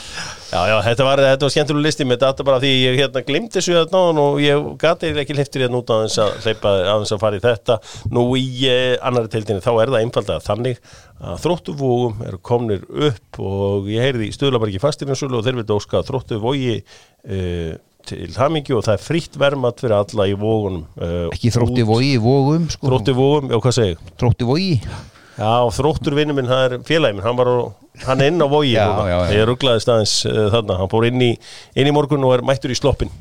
Já, þetta var skemmtileg listi með þetta bara því ég gleymdi þessu að náðan og ég gat ekki hleyptir hérna út aðeins að hleypa aðeins að fara í þetta. Nú í annarri deildinni þá er það einfaldlega þannig að Þróttuvogum eru komnir upp og ég heyrði Stuðlabergi fasteignarsölu og þeir vildu óska Þróttuvogi til hamingju og það frítt verðmat fyrir alla í Vogunum. Ekki Þróttuvogi í Vogum sko. Þróttuvogum, já hvað segir? Þróttuvogi. Já, Þróttur vinur minn, það félagi minn, hann inn á Vogi núna. Ég ruglaðist aðeins þarna, hann fór inn í morgun og mættur í sloppin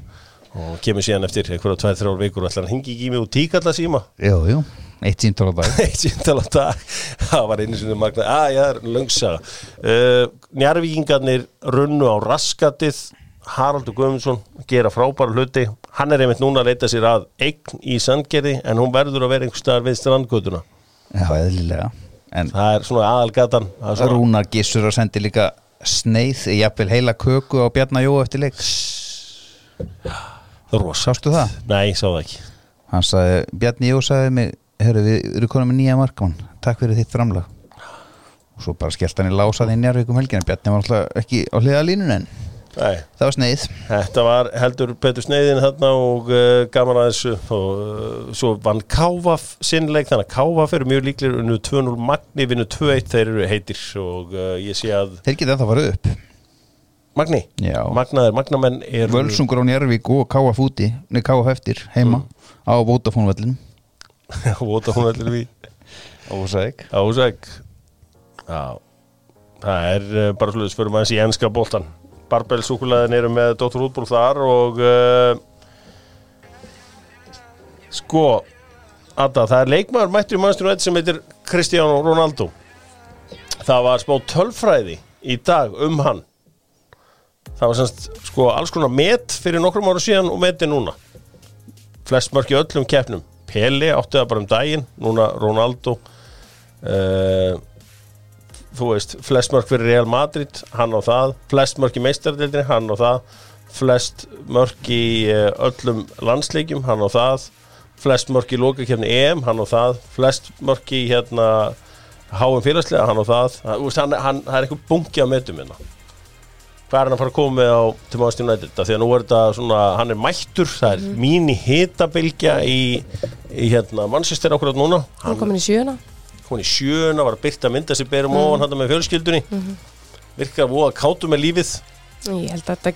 og kemur síðan eftir eitthvað 2-3 vikur og ætlar hann hengi ekki í mig og tíkalla síma. Jú, jú. Eitt símtal á dag. Það var einu sinni magna. Já, það löngsaga. Njarðvíkingarnir runnu á raskatið. Haraldur Guðmundsson gera frábæra hluti. Hann einmitt núna að leita sér að eign í Sandgerði, en hún verður að vera einhvers staðar við strandgötuna. Já, eðlilega. En það svona aðalgatan. Svona... Rúnar gissur og sendi líka sneið, jafnvel heila köku á Bjarna Jó eftir leik. Sástu það? Nei, sá það ekki. Hann sagði, Bjarni Jó sagði mig, herru, við erum konum með nýja markmann, takk fyrir þitt framlag. Og svo bara skellt hann í lásaði í Njarðvíkum helgina. Bjarni var alltaf ekki á hliðarlínunni en Nei. Það var sneið. Þetta var heldur betur sneiðin þarna og gaman að þessu. Og svo vann KA sinnleik, þannig að KA eru mjög líklegir, unnu 2-0 Magni, vinnu 2-1, þeir eru heitir og ég sé að... Þeir geta það farið upp. Magni? Já. Magnamenn Völsungur á Njarðvík og KF eftir heima á Vodafone-vellinum. Vodafone-vellinum í Ósæk. Já. Það bara slúðis fyrir maður í enska boltan. Barbelsúkulaðin eru með Doctor Football þar og Adda, það leikmaður mættur í Manchester United sem heitir Cristiano Ronaldo. Það var smá tölfræði í dag hann. Það var alls konar met fyrir nokkrum ára síðan og meti núna. Flest mörk í öllum keppnum. Pele átti það bara daginn, núna Ronaldo. Þú veist, flest mörk fyrir Real Madrid, hann á það. Flest mörk í meistaradeildinni, hann á það. Flest mörk í öllum landsleikjum, hann á það. Flest mörk í lokakeppni EM, hann á það. Flest mörk í HM félagslega, hann á það. Það eitthvað bunki af metum hérna. Hvað hann að fara að koma með á til Manchester United? Því að nú þetta svona, hann mættur, það mín hitabilgja í Manchester okkur átt núna. Hann komin í sjöuna. Var að byrta mynda sér berum ofan hann með fjölskyldunni. Virkar voða kátur með lífið. Ég held að þetta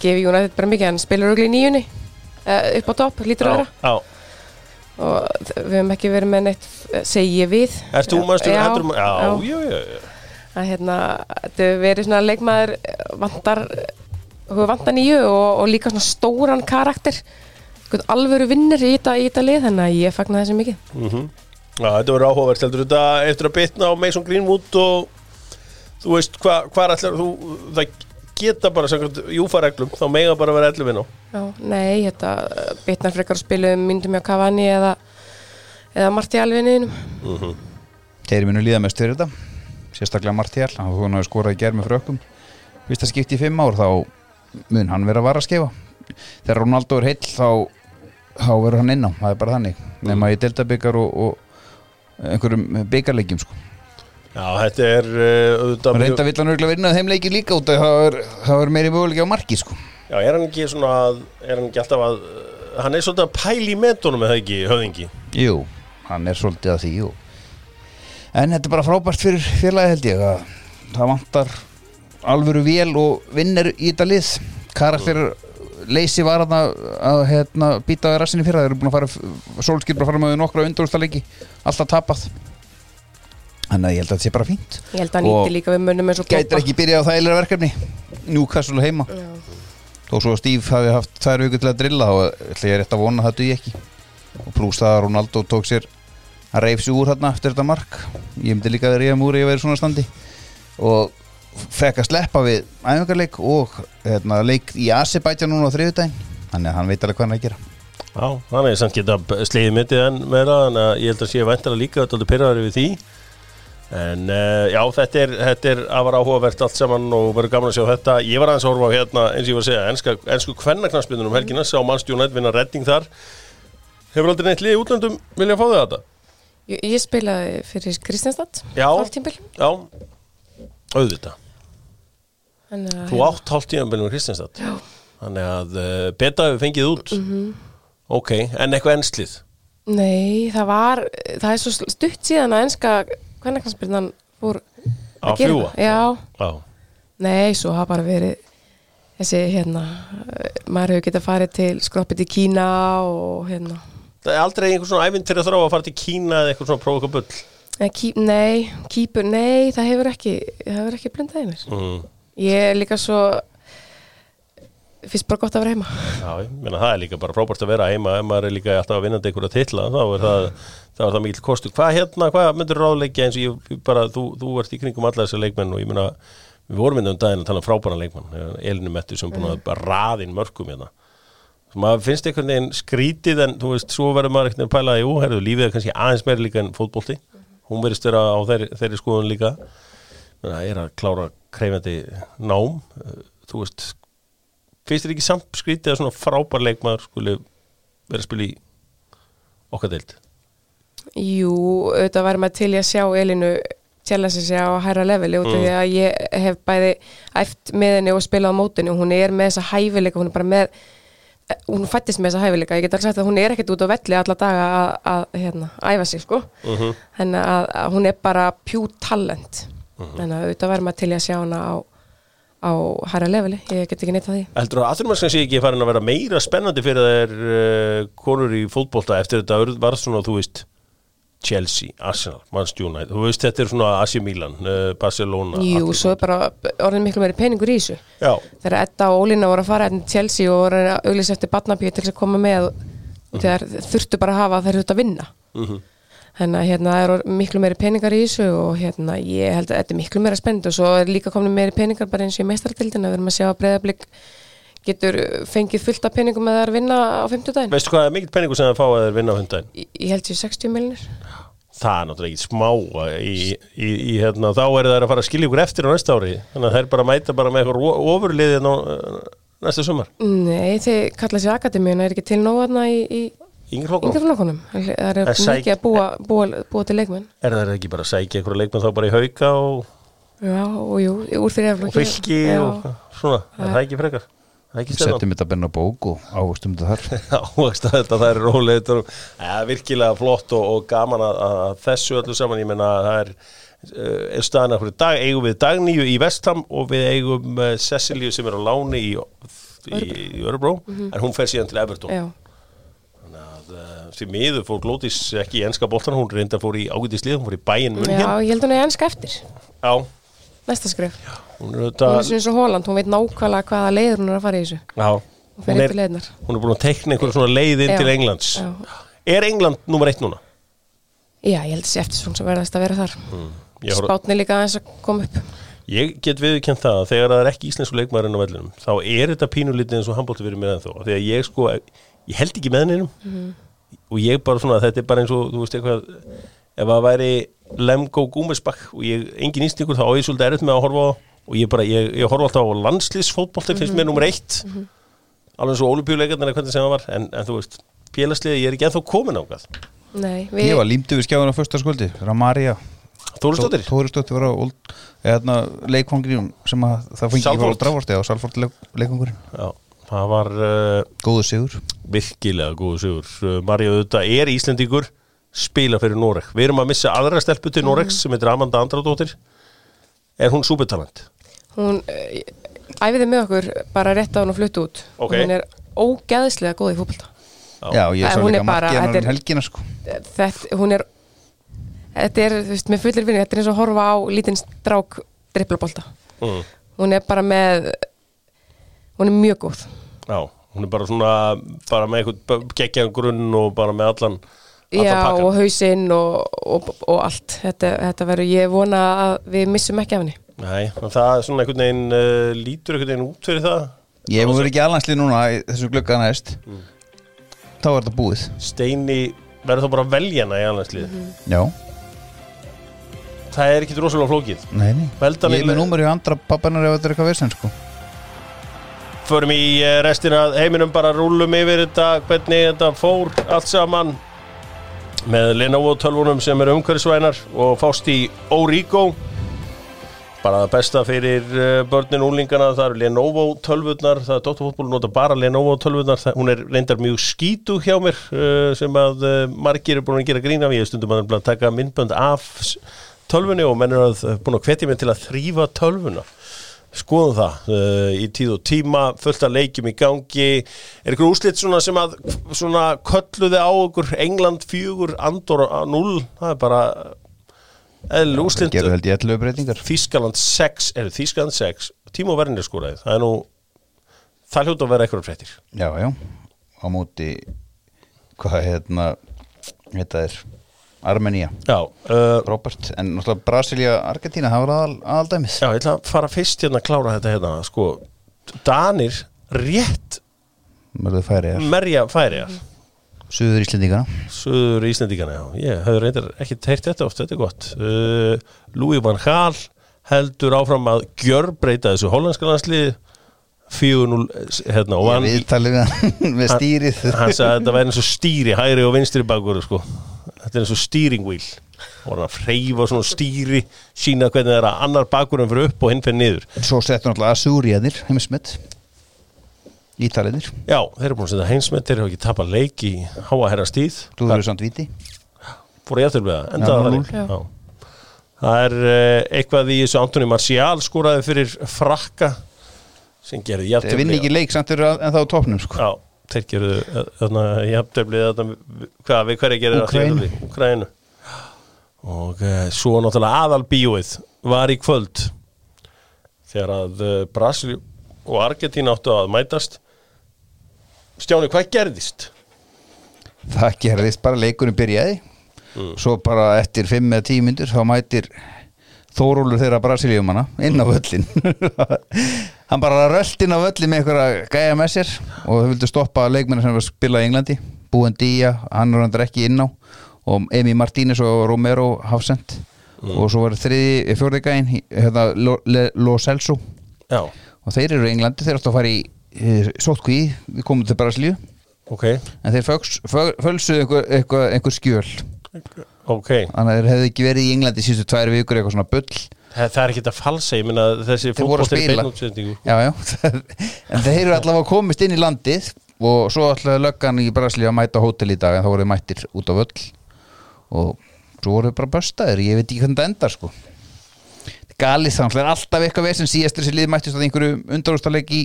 gefi United bara mikið, hann spilur ögli í níunni upp á topp, lítur að vera. Og við höfum ekki verið með neitt, segi ég við. Þú Manchester United? Já. Að þetta verið svona leikmaður vantar nýju og líka svona stóran karakter, alvöru vinnur í þetta lið, þannig að ég fagna þessu mikið. Þetta verið áhugavert, heldur þetta eftir að bitna á Mason Greenwood og þú veist hvað ætlar þú, það geta bara samkvæmt júfareglum, þá mega bara vera 11 inn á. Nei, þetta bitnar frekar að spila myndum hjá Cavani eða Martialvininu. Þeir munu líða mest fyrir þetta. Sérstaklega Martial, hann hefur skorað í gær með frökkum. Fyrsta skipti í 5 ár, þá mun hann vera að vara að skefa. Þegar Ronaldo heill, þá verður hann inn á, það bara þannig. Nema í deildabikar og einhverjum bikarleikjum, Já, þetta auðvitað... Reynda vill hann örugglega vinna þeim leikjum líka út, það meiri möguleiki á marki, Já, er hann ekki alltaf að... Hann svolítið að pæla í metunum, eða ekki, höfðingi? Jú, hann svolítið að því, jú. En þetta bara frábært fyrir félagi held ég að það vantar alvöru vél og vinnur í þetta lið. Karakter leysi var að býta á rassinni fyrir að þeir eru búin að fara Solskjaer bara fara með nokkra undanúrslitaleiki, alltaf tapað. Þannig að ég held að þetta sé bara fínt. Ég held að nýti líka við mönnum eins og gætir ekki byrjað á þægilegra verkefni. Newcastle heima. Þó svo að Steve hafi haft 2 vikur til að drilla og ætla ég rétt að vona að það dugi ekki. Og plús það að Ronaldo tók sér Hann reif sig úr þarna eftir þetta mark. Ég myndi líka að reifa mig úr ef ég væri svona standi. Og fekk að sleppa við æfingarleik og leik í Aserbaídsjan núna á þriðjudaginn. Þannig að hann veit alveg hvað hann að gera. Já, hann samt geta slegið metið enn meira. Þannig að ég held að sé væntanlega líka að þetta pirraður yfir því. En já, þetta er afar áhugavert allt saman og verður gaman að sjá þetta. Ég var aðeins að horfa á eins og ég var að segja, ensku kvennaknattspyrnuna um helgina, sá Manchester United vinna redding þar. Hefur aldrei neitt lið í útlöndum viljað fá þau þetta? Ég spilaði fyrir Kristianstad hálftímabil. Já. Auðvitað. Þú átt hálftímabil með Kristianstad. Já. Þannig að beta hefur fengið út. Ókei, en eitthvað enslið? Nei, það svo stutt síðan að enska kvennaknattspyrnan fór að gera. Já. Nei, svo hafa bara verið þessi maður hefur getað farið til skroppið í Kína og Það aldrei einhver svona ævintýri að þrá að fara til Kína eða eitthvað svona prófa eitthvað bull. Keeper, nei, það hefur ekki blindað í mér. Ég líka svo finnst bara gott að vera heima. Já, ég meina það líka bara frábært að vera heima, ef maður líka alltaf að vinnandi einhverja titla, þá er það mikill kostur. Hvað myndir ráðleggja eins og ég bara, þú ert í kringum alla þessar leikmenn og ég meina, við vorum inn um daginn að tala frábæran leikmann, Elinu Mettu sem búin að bara raðin mörkum hérna. Maður finnst einhvern veginn skrítið en þú veist, svo verður maður ekkert að pæla lífið kannski aðeins meira líka en fótbolti. Hún verðist vera á þeirri skoðun líka. Það að klára krefjandi nám. Þú veist, finnst ekki samt skrítið að svona frábær leikmaður skuli vera að spila í okkar deild? Jú, auðvitað væri maður til í að sjá Elinu challenge sig á hærra leveli út af því að ég hef bæði æft með henni og spilað á mótinu. Hún með þessa hæfileika, hún bara með hún fættist með þessa hæfileika. Ég get alveg sagt að hún ekkert út á velli alla daga að æfa sig, sko. Þannig að hún bara pure talent. Þannig að auðvitað væri maður til í að sjá hana á hærra leveli. Ég get ekki neitt að því. Heldurðu að atvinnumennskan sé ekki farin að vera meira spennandi fyrir þær konur í fótbolta eftir þetta varð svona, þú veist, Chelsea, Arsenal, Manchester United. Þú veist, þetta svona AC Milan, Barcelona. Jú, svo bara orðin miklu meiri peningur í þessu. Já. Þegar Adda og Ólína voru að fara til Chelsea og voru að auglýsa eftir barnapíu til þess að koma með þegar þurftu bara að hafa þær þurftu að vinna. Þannig að það miklu meiri peningar í þessu og ég held að þetta miklu meira spennandi og svo líka komnir meiri peningar bara eins og í meistaradeildinni. Við erum að sjá að Breiðablik getur fengið fullt af peningum að það vinna á 50 daginn. Veistu hvað mikill peningur sem það fá að það vinna á 50 daginn? Ég held sér 60 miljonir. Það náttúrulega ekki smá í þá það að fara að skilja ykkur eftir á næsta ári. Þannig að þær bara mæta bara með eitthvað ofurliði næsta sumar. Nei, þeir kalla sér akademíuna, ekki til nóg þarna í yngri flokkunum. Það mikið að búa til leikmenn. Það ekki bara að sækja einhverja leikmenn þá bara í Hauka og já, og jú, úr fyrir F.O. og Fylki og svona. Það ekki frekar. Settum þetta benna bók og ávöxtum þetta þar. Ávöxtum þetta, það rólegt og virkilega flott og gaman að þessu öllu saman. Ég meina, það staðan fyrir dag. Eigum við Dagníu í Vestham og við eigum Cecilíu sem á láni í Örebró, en hún fer síðan til Everton. Þannig að því miður fór Glódís ekki í enska boltan, hún reynda fór í ágætislið, hún fór í Bayern München. Já, ég held hún enska eftir. Já. Næsta skref. Já, hún eins og Holland, hún veit nákvæmlega hvaða leiður hún að fara í þessu. Já. Hún búin að teikna einhverja svona leið inn til Englands. Já. England númer 1 núna? Já, ég held þessi eftirsprung sem verðast að vera þar. Spátni líka aðeins að koma upp. Ég get viðurkennt það að þegar það ekki íslensku leikmaðurinn á vellinum, þá þetta pínulítið eins og handbolti verið mér ennþá. Þegar ég ég held ekki með neinum. Og ég bara svona, þetta bara eins og, þú veist eitthvað, ef það væri Lemko Gúmisbakk og ég engin ístingur þá ég svolítið erfitt með að horfa á og ég horfa alltaf á landsliðsfótbolta finnst mér númer 1 alveg svo ólympíuleikarnir hvernig sem það var en þú veist, félagsliðið, ég ekki ennþá komin ángað. Nei, ég var límd yfir skjáin á föstudagskvöldi, Ramaria Þórisdóttir var á leikvangurinn sem að það fengi ekki frá drávorti á Salford leikvangurinn. Já, það var góður sigur, virkilega góður sigur. María Auðta Íslendingur spila fyrir Noreg. Við erum að missa aðra stelpu til Noregs sem heitir Amanda Andradóttir. Hún supertalent? Hún æfiði með okkur bara rétt á hún og flutti út. Okay. Hún ógeðslega góð í fótbolta. Já, ég sá líka markið hennar helgina, sko. Þetta þú veist, með fullir vinning, þetta eins og horfa á lítinn strák driplabolta. Hún bara með hún mjög góð. Já, hún bara svona bara með einhvern geggjaðan grunn og bara með allan Já, og hausinn og allt. Þetta verður ég vona að við missum ekki af henni. Nei, það svona einhvern veginn lítur einhvern veginn út fyrir það. Ég verður ekki allanslið núna í þessu gluggaðan næst. Þá þetta búið. Steini verður þá bara veljana í allanslið. Já. Það ekki rosalega flókið. Nei. Ég með númer í andra pappanar ef þetta eitthvað vesen, sko. Förum í restina heiminum, bara rúllum yfir þetta, hvernig þetta fór allt saman. Með Lenovo tölvunum sem umhverfisvænar og fást í Origo. Bara það besta fyrir börnin og unglingana, það Lenovo tölvurnar, það Doctor Football nota bara Lenovo tölvurnar. Hún reyndar mjög skítu hjá mér sem að margir búin að gera grín af. Ég stundum að taka myndbönd af tölvunni og menn búin að hvetja mig til að þrífa tölvuna. Skoðum það í tíð og tíma, fullt af leikjum í gangi. Ykkur úrslit svona sem að svona kölluði á ykkur England 4, Andorra 0, það bara eðlu úrslind Þýskaland 6 Tímo Werner skoraði það nú það hljóta að vera eitthvað fréttir já á móti hvað þetta Armenia Robert en náttúrulega Brasilia Argentína það var aðaldæmis já ég ætla að fara fyrst að klára þetta sko Danir rétt merja Færeyjar Suður Íslendingana já ég hafði reyndar ekki heyrt þetta oft þetta gott Louis van Gaal heldur áfram að gjörbreyta þessu hollenska landsliði 4-0 og hann við stýrið hann sagði að þetta væri eins og stýri hægri og vinstri bakur sko þetta eins og steering wheel og hann að freyfa svona stýri sína hvernig það að annar bakurinn fyrir upp og hinn fyrir niður svo settur náttúrulega Asúriðanir heimsmet Ítalinir já, þeir eru búin að setja heimsmet þeir eru ekki tappa leik í háa herrastíð þú verður samt viti fór ég eftir við það enda það eitthvað í þessu Anthony Martial skoraði fyrir frakka sem gerði jafntefli. Þeir vinna ekki leik samt eru en þá toppnum sko. Já, þeir gerðu þarna jafntefli hvað við hverja gerðu að Úkraínu. Og svo náttúrulega aðalbíóið var í kvöld þegar að Brasilíu og Argentína áttu að mætast. Stjáni, hvað gerðist? Það gerðist bara leikurinn byrjaði. Svo bara eftir 5 eða 10 mínútur þá mætir Þórólfur þeirra Brasilíumanna inn á völlinn. Hann bara rölti inn á völlinn með einhverja gæja með sér og þau vildu stoppa leikmenn sem var að spila í Englandi. Buendía, hann var ekki inn á og Emi Martínez og Romero hafsent. Og svo var fjórði gæinn Lo Celso. Já. Og þeir eru í Englandi, þeir áttu að fara í sóttkví, við komum til Brasilíu. Okay. En þeir fölsuðu einhver skjöl. Okay. Þannig að þeir hefðu ekki verið í Englandi síðustu 2 vikur eitthvað svona bull það ekki þetta falsa, ég meina þessi fótboll þeir beinu útsendingu en þeir eru allavega komist inn í landið og svo ætlaði löggan í Brasilíu að mæta hótel í dag en þá voru mættir út á völl og svo voru bara böstaðir ég veit ekki hvernig það endar sko galið þannig að alltaf eitthvað veginn síðastur sem lið mættist að einhverju undanúrstaleik í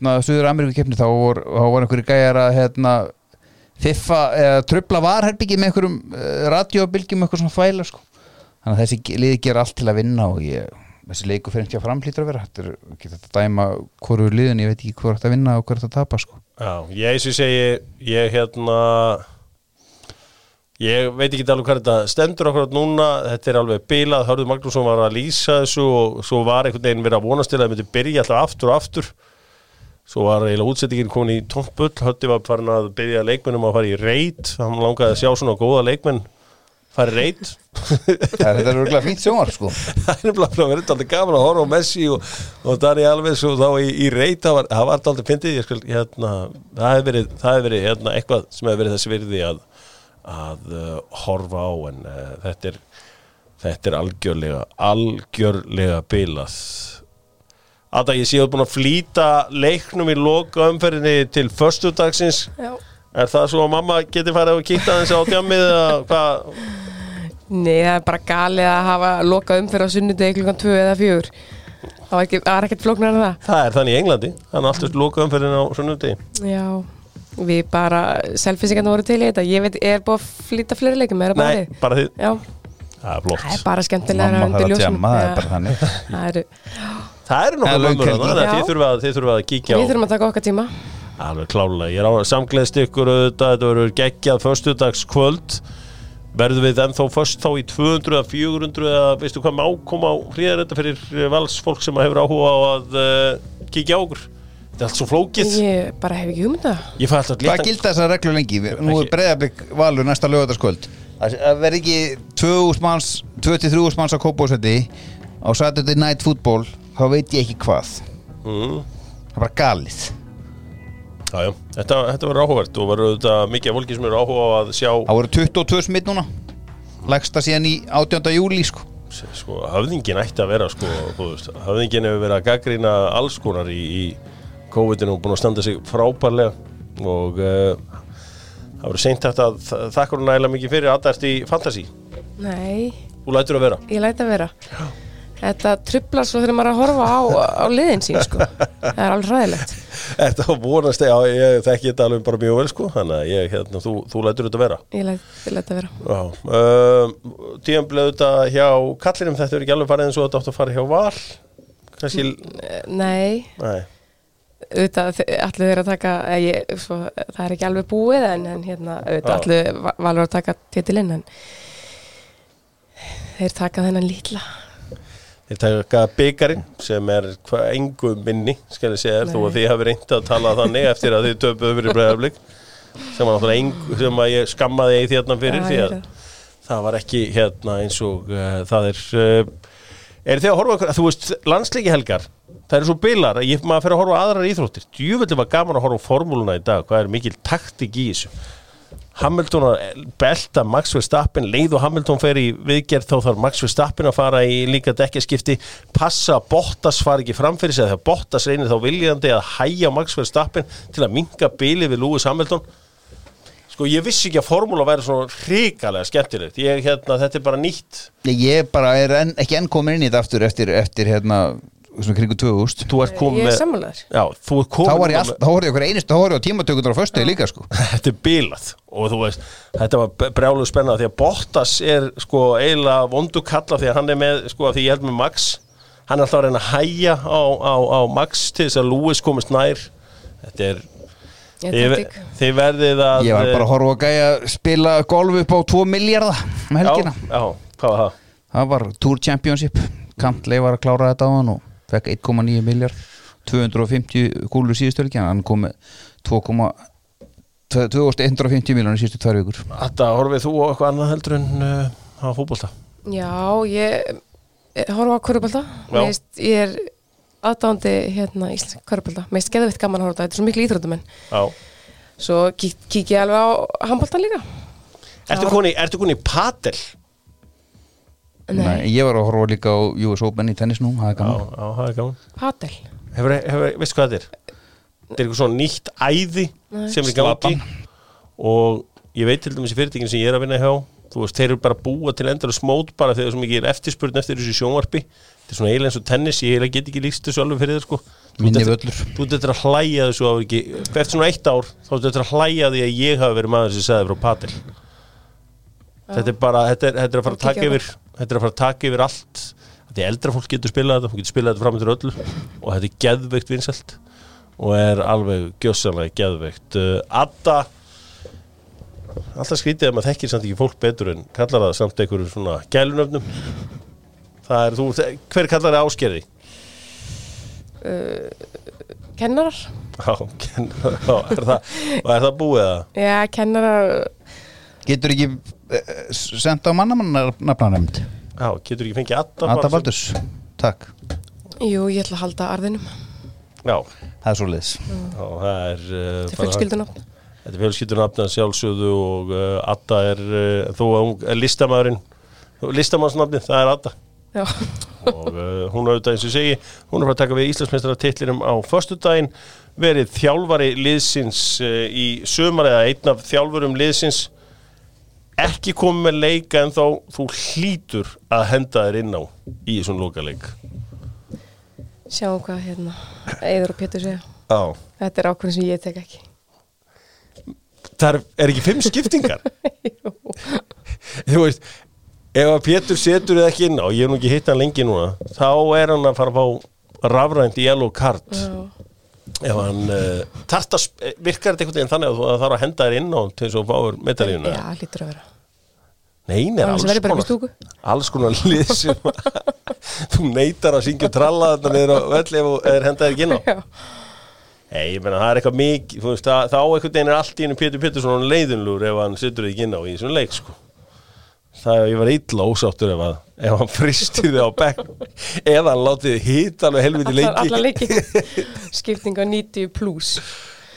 Suður Ameríku keppni þá voru einhverju gæjar að FIFA trufla varherbyggið með einhverjum radiobilgjum eitthvað svona fæla sko. Þannig að þessi liði gera allt til að vinna og þessi leikur fyrir ekki að framlýtur að vera þetta dæma hvoru liðun ég veit ekki hvort að vinna og hvort að tapa sko. Já, ég veit ekki alveg hvað þetta stendur okkur núna þetta alveg bilað, Hörður Magnússon var að lýsa þessu og svo var einhvern veginn verið að vonast til að það myndi byrja alltaf aftur svo var eiginlega útsettingin komin í toppbull Hötti var farin að byrja leikmennum að fara í reit hann langaði að sjá svona góða leikmenn fara í reit þetta örugglega fínt sjónvarp sko það nefnilega verið alltaf gaman að horfa á Messi og Dani Alves og þá í reit það var alltaf fyndið það hefði verið eitthvað sem hefði verið þessi virði að horfa á en þetta er algjörlega bilað Adda, ég sé að búin að flýta leiknum í loka umferðinni til föstudagsins. Já. Það svo að mamma geti farið að kíkta aðeins á djammið eða hvað? Nei, það bara galið að hafa loka umferð á sunnudegi klukkan 2 eða 4. Það var ekkert flóknar en það. Það þannig í Englandi. Þannig að alltaf loka umferðin á sunnudegi. Já, við bara selfisingarna voru til í þetta. Ég veit, búið að flýta fleiri leikum, bara þið? Nei, bara þið. Já. Það bara skemmtilegra undir ljósum. Mamma þarf Það nokkuð mömmur þannig að þið þurfa að kíkja á Við þurfum að taka okkar tíma Alveg klálega, ég samgleðst ykkur auðvitað Þetta verður geggjað föstudagskvöld Verðum við ennþá föst þá í 200, 400 eða veistu hvað með ákoma á hlýðar þetta fyrir valsfólk sem hefur áhuga á að kíkja á okkur Þetta allt svo flókið Ég bara hef ekki hugmynda Hvað gilda þessar reglur lengi? Nú Breiðablik Valur næsta laugardagskvöld Það verður ekki 2-3 manns á Kópavogsvelli á Saturday Night Football þá veit ég ekki hvað það bara galið já, þetta var áhugavert og var þetta mikið fólki sem áhuga á að sjá það voru 22 smitt núna lægsta síðan í 18. júlí sko, höfðingin ætti að vera sko, höfðingin hefur verið að gagnrýna alls konar í COVID-19 og búin að standa sig frábærlega og það voru seint þetta þakkar hún nægilega mikið fyrir aðdært í Fantasi Nei Þú lætur að vera Ég læt að vera Þetta trublar svo þegar maður að horfa á liðin sín sko. Það alveg hræðilegt. Þetta vonast ég þekki þetta alveg bara mjög vel sko. Þannig að ég þú lætur þetta vera. Ég læt vera. Já. Tímableið þetta hjá kallinum þetta ekki alveg farið eins og þetta átt að fara hjá Val. Kannski Nei. Auðvitað allir þeir að taka það ekki alveg búið en auðvitað allir Valur að taka titilinn en þeir taka þennan litla. Þeir taka bikarinn sem engu minni, skal ég segja þó að þið hafi reynt að tala þannig eftir að þið töpuðu fyrir Breiðablik sem að ég skammaði eigi þérna fyrir því að það var ekki eins og það þið að horfa, þú veist, landsleiki helgar það svo bilar að maður fer að horfa aðrar íþróttir djúvöldi var gaman að horfa á formúluna í dag hvað mikil taktík í þessu Hamilton að belta Max Verstappen leið og Hamilton fer í viðgerð þá þarf Max Verstappen að fara í líka dekkjaskipti passa að Bottas fara ekki framfyrir sig þegar Bottas reynir þá viljandi að hæja Max Verstappen til að minka bilið við Lewis Hamilton Sko ég vissi ekki að formúla væri svona hrikalega skemmtilegt. Ég þetta bara nýtt. Ég bara ekki enn komin inn í þetta aftur eftir svona kringu 2000. Þú komin með sammálaður. Já, þú komin. Þá var ég okkur einist, þá var ég á tímatökurnar á föstudegi líka sko. Þetta bilað. Og þú veist, þetta var brjáluð spennandi því að Bottas sko eiginlega vondur kalla því að hann með sko því ég held með Max. Hann alltaf að reyna að hæja á Max til þess að Lewis komist nær. Þetta Þið verðið að Ég var bara að horfa að gæja að spila golf upp á 2 milljarða um helgina Já, hvað var það? Það var Tour Championship Kantley var að klára þetta á hann og fekk 1,9 milljarð 250 kúlur síðustu helgina Hann kom með 2,150 milljónir síðustu 2 vikur Adda, horfið þú á eitthvað annað heldur en á fótbolta? Já, ég horfa á körfubolta Ég aðdáandi íslenska körfubolta. Mér finnst geðveikt gaman að horfa á þetta. Þetta svo miklu íþróttamenn. Já. Svo kík ég alveg á handboltann líka. Ertu komin í padel? Nei, ég var að horfa líka á US Open í tennis nú. Það gaman. Já, það gaman. Padel? Veistu hvað þetta er? Þetta eitthvað svona nýtt æði sem við gangi. Og ég veit til dæmis í fyrirtækinu sem ég að vinna hjá. Þú veist, þeir eru bara búa til endalaus mót bara þegar svo mikið eftirspurn eftir þessu sjónvarpi. Þetta svona eiginlega eins og tennis, ég get ekki líkst þessu alveg fyrir þér sko. Minni völlur. Þú þetta að hlæja þessu á ekki. Eftir svona 1 ár, þá þetta að hlæja því að ég hafi verið maður sem sagði frá padel. Þetta bara, þetta að fara að taka yfir, þetta að fara að taka yfir allt. Þetta eldra fólk getur spilað þetta, þú getur spilað þetta fram eftir öllu og þetta geðveikt vinsælt og alveg gjörsamlega geðveikt. Adda Alltaf skrítið að maður þekkir samt ekki fólk betur en kallar það samt einhverjum svona gælunöfnum Það hver kallar það Ásgerði? Kennarar kennarar, það búið það? Já, kennarar Getur ekki sent á mannamannanafnanefnd? Já, getur ekki fengið Adda Baldurs, takk Jú, ég ætla að halda arðinum Já, það svoleiðis Já, það Þetta fjölskyldunafn Þetta fjölskyldunafn að sjálfsögðu og Adda þó að hún listamaðurinn, listamannsnafnið, það Adda. Já. Og hún auðvitað eins og segi, hún frá að taka við Íslandsmeistaratitlinum á föstudaginn, verið þjálfari liðsins í sumar eða einn af þjálfurum liðsins, ekki komið með leika en þá þú hlýtur að henda þér inn á í svona lokaleik. Sjáum hvað Eiður og Pétur segja. Já. Þetta ákvörðun sem ég tek ekki. Það ekki 5 skiptingar Þú veist ef að Pétur setur eða ekki inn á ég nú ekki hitt hann lengi núna þá hann að fara að fá rafrænt yellow card ef hann virkar þetta einhvern veginn þannig að þú þarf að henda þér inn á til þess að fáur metalíuna Já, lítur að vera Nei, alls konar lið sem þú neitar að syngja tralla þarna niður á velli ef henda þér ekki inn á Já Nei, ég meina, það eitthvað mikið, þú veist, þá einhvern veginn allt í henni Pétur Pétursson leiðinlegur ef hann setur ekki inn á í þessum leik, sko. Ég var illa ósáttur ef hann fristiði á bekknum, ef hann látiði hita alveg helviti leiki. Allar leiki, skiptinga 90+.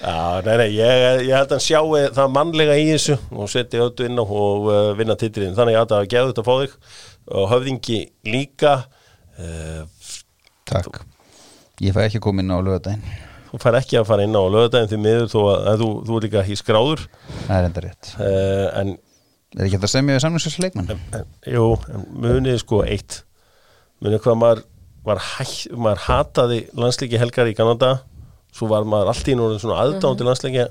Já, nei, ég held að hann sjái það mannlega í þessu og seti öllu inn á og vinna titilinn. Þannig að það gefa þetta að fá þig og höfðingi líka. Takk. Ég fæ ekki að koma inn á laugardaginn. Þú fær ekki að fara inn á laugardaginn því miður þú líka ekki skráður. Það enda rétt. En ekki þetta semja við samningsleikmann? Jú, munið sko 1. munum hvað maður hataði landsleiki helgar í Kanada, svo var maður allt í núna svona aðdáðan til landsleiki.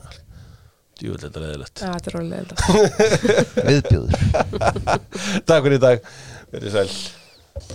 Djúvill, þetta leðilegt. Ja, þetta rólega leðilegt. Viðbjóður. Takk fyrir í dag. Verið sæl.